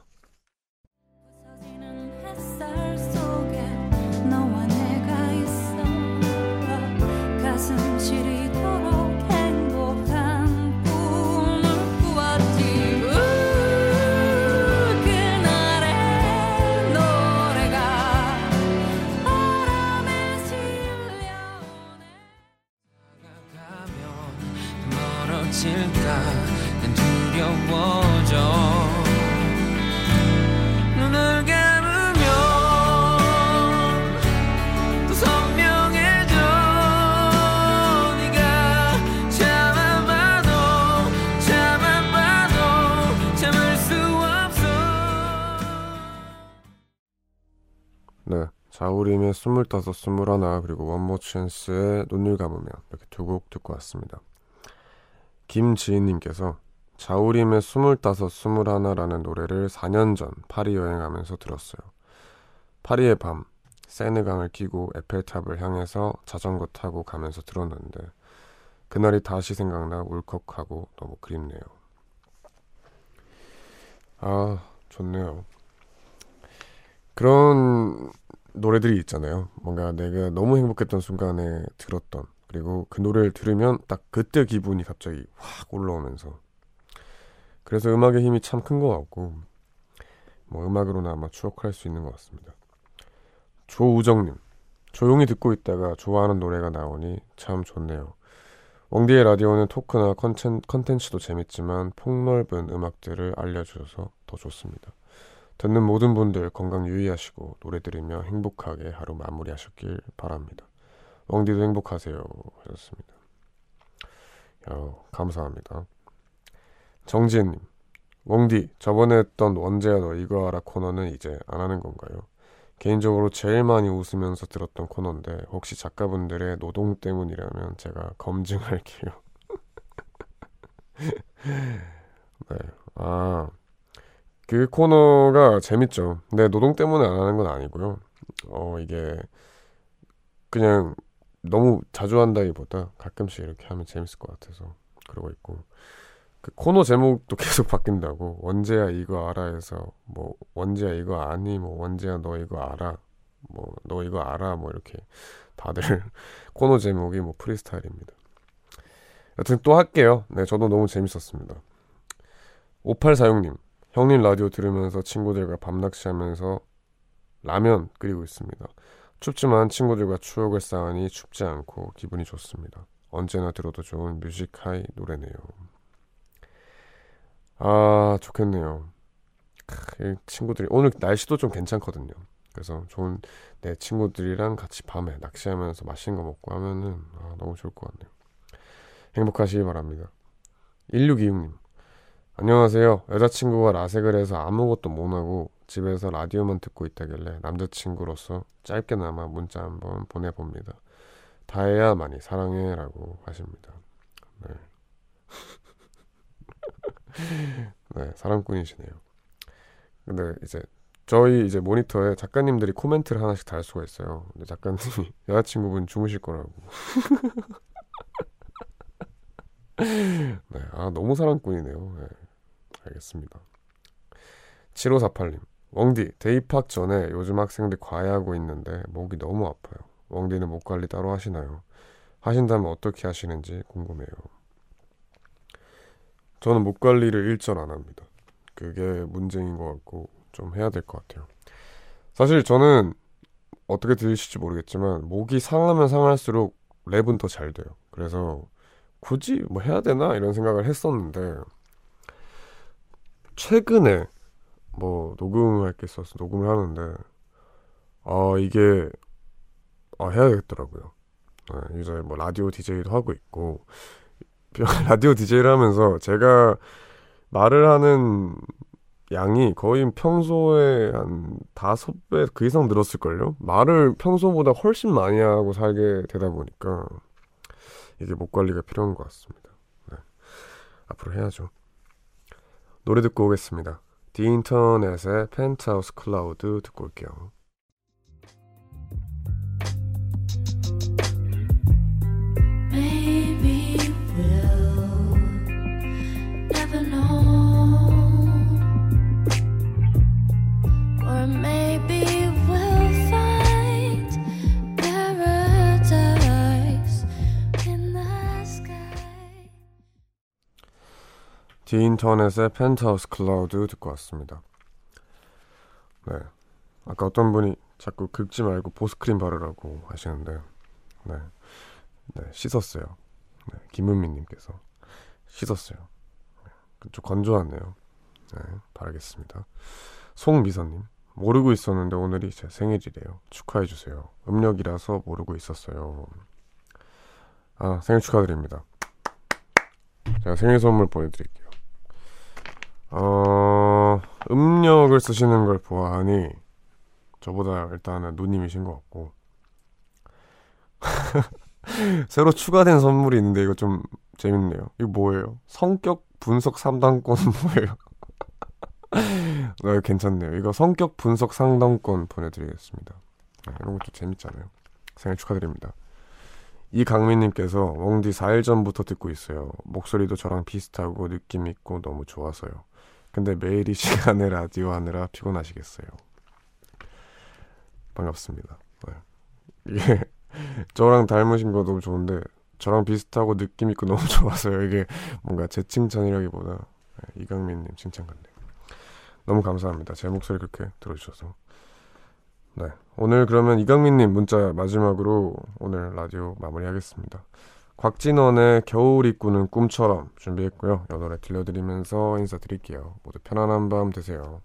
자우림의 스물다섯, 스물하나 그리고 원모 찬스의 눈을 감으면 이렇게 두 곡 듣고 왔습니다. 김지인님께서 자우림의 스물다섯, 스물하나라는 노래를 사 년 전 파리 여행하면서 들었어요. 파리의 밤, 세느강을 끼고 에펠탑을 향해서 자전거 타고 가면서 들었는데 그날이 다시 생각나 울컥하고 너무 그립네요. 아, 좋네요. 그런 노래들이 있잖아요. 뭔가 내가 너무 행복했던 순간에 들었던 그리고 그 노래를 들으면 딱 그때 기분이 갑자기 확 올라오면서 그래서 음악의 힘이 참 큰 것 같고 뭐 음악으로나 아마 추억할 수 있는 것 같습니다. 조우정님 조용히 듣고 있다가 좋아하는 노래가 나오니 참 좋네요. 웡디의 라디오는 토크나 컨텐츠도 재밌지만 폭넓은 음악들을 알려주셔서 더 좋습니다. 듣는 모든 분들 건강 유의하시고 노래 들으며 행복하게 하루 마무리하셨길 바랍니다. 웡디도 행복하세요 하셨습니다. 야, 감사합니다. 정지혜님 웡디 저번에 했던 원재야 너 이거 알아 코너는 이제 안 하는 건가요? 개인적으로 제일 많이 웃으면서 들었던 코너인데 혹시 작가분들의 노동 때문이라면 제가 검증할게요. 네, 아... 그 코너가 재밌죠. 근데 노동 때문에 안 하는 건 아니고요. 어 이게 그냥 너무 자주 한다기보다 가끔씩 이렇게 하면 재밌을 것 같아서 그러고 있고 그 코너 제목도 계속 바뀐다고 원재야 이거 알아 해서 뭐 원재야 이거 아니 뭐 원재야 너 이거 알아 뭐 너 이거 알아 뭐 이렇게 다들 코너 제목이 뭐 프리스타일입니다. 여튼 또 할게요. 네 저도 너무 재밌었습니다. 오팔사육님 형님 라디오 들으면서 친구들과 밤낚시하면서 라면 끓이고 있습니다. 춥지만 친구들과 추억을 쌓으니 춥지 않고 기분이 좋습니다. 언제나 들어도 좋은 뮤직하이 노래네요. 아 좋겠네요. 친구들이 오늘 날씨도 좀 괜찮거든요. 그래서 좋은 내 친구들이랑 같이 밤에 낚시하면서 맛있는 거 먹고 하면은 아, 너무 좋을 것 같네요. 행복하시기 바랍니다. 일육이육님 안녕하세요. 여자친구가 라섹을 해서 아무것도 못하고 집에서 라디오만 듣고 있다길래 남자친구로서 짧게나마 문자 한번 보내봅니다. 다혜야 많이 사랑해 라고 하십니다. 네, 네 사랑꾼이시네요. 근데 이제 저희 이제 모니터에 작가님들이 코멘트를 하나씩 달 수가 있어요. 근데 작가님이 여자친구분 주무실 거라고 네, 아 너무 사랑꾼이네요. 네, 알겠습니다. 칠오사팔님 웡디 대입학 전에 요즘 학생들 과외하고 있는데 목이 너무 아파요. 왕디는 목 관리 따로 하시나요? 하신다면 어떻게 하시는지 궁금해요. 저는 목 관리를 일절 안 합니다. 그게 문제인 것 같고 좀 해야 될 것 같아요. 사실 저는 어떻게 들으실지 모르겠지만 목이 상하면 상할수록 랩은 더 잘 돼요. 그래서 굳이 뭐 해야 되나 이런 생각을 했었는데 최근에 뭐 녹음할 게 있어서 녹음을 하는데 아 이게 아 해야겠더라고요. 네, 이제 뭐 라디오 디제이도 하고 있고 라디오 디제이를 하면서 제가 말을 하는 양이 거의 평소에 한 다섯 배 그 이상 늘었을걸요? 말을 평소보다 훨씬 많이 하고 살게 되다 보니까 이게 목 관리가 필요한 것 같습니다. 네. 앞으로 해야죠. 노래 듣고 오겠습니다. 디 인터넷의 펜트하우스 클라우드 듣고 올게요. 인터넷의 펜트하우스 클라우드 듣고 왔습니다. 네, 아까 어떤 분이 자꾸 긁지 말고 보습크림 바르라고 하시는데 네, 네 씻었어요. 네, 김은미님께서 씻었어요. 네, 좀 건조하네요. 네, 바르겠습니다. 송미선님, 모르고 있었는데 오늘이 제 생일이래요. 축하해주세요. 음력이라서 모르고 있었어요. 아, 생일 축하드립니다. 제가 생일 선물 보내드릴게요. 어, 음력을 쓰시는 걸 보아하니 저보다 일단은 누님이신 것 같고 새로 추가된 선물이 있는데 이거 좀 재밌네요. 이거 뭐예요? 성격 분석 상담권 뭐예요? 네, 괜찮네요. 이거 성격 분석 상담권 보내드리겠습니다. 네, 이런 것도 재밌잖아요. 생일 축하드립니다. 이강민님께서 웡디 사 일 전부터 듣고 있어요. 목소리도 저랑 비슷하고 느낌 있고 너무 좋아서요. 근데 매일 이 시간에 라디오 하느라 피곤하시겠어요. 반갑습니다. 네. 이게 저랑 닮으신 거 너무 좋은데 저랑 비슷하고 느낌 있고 너무 좋아서요. 이게 뭔가 제 칭찬이라기보다 네, 이강민님 칭찬 같네요. 너무 감사합니다. 제 목소리 그렇게 들어주셔서. 네, 오늘 그러면 이강민님 문자 마지막으로 오늘 라디오 마무리하겠습니다. 곽진원의 겨울이 꾸는 꿈처럼 준비했고요. 이 노래 들려드리면서 인사드릴게요. 모두 편안한 밤 되세요.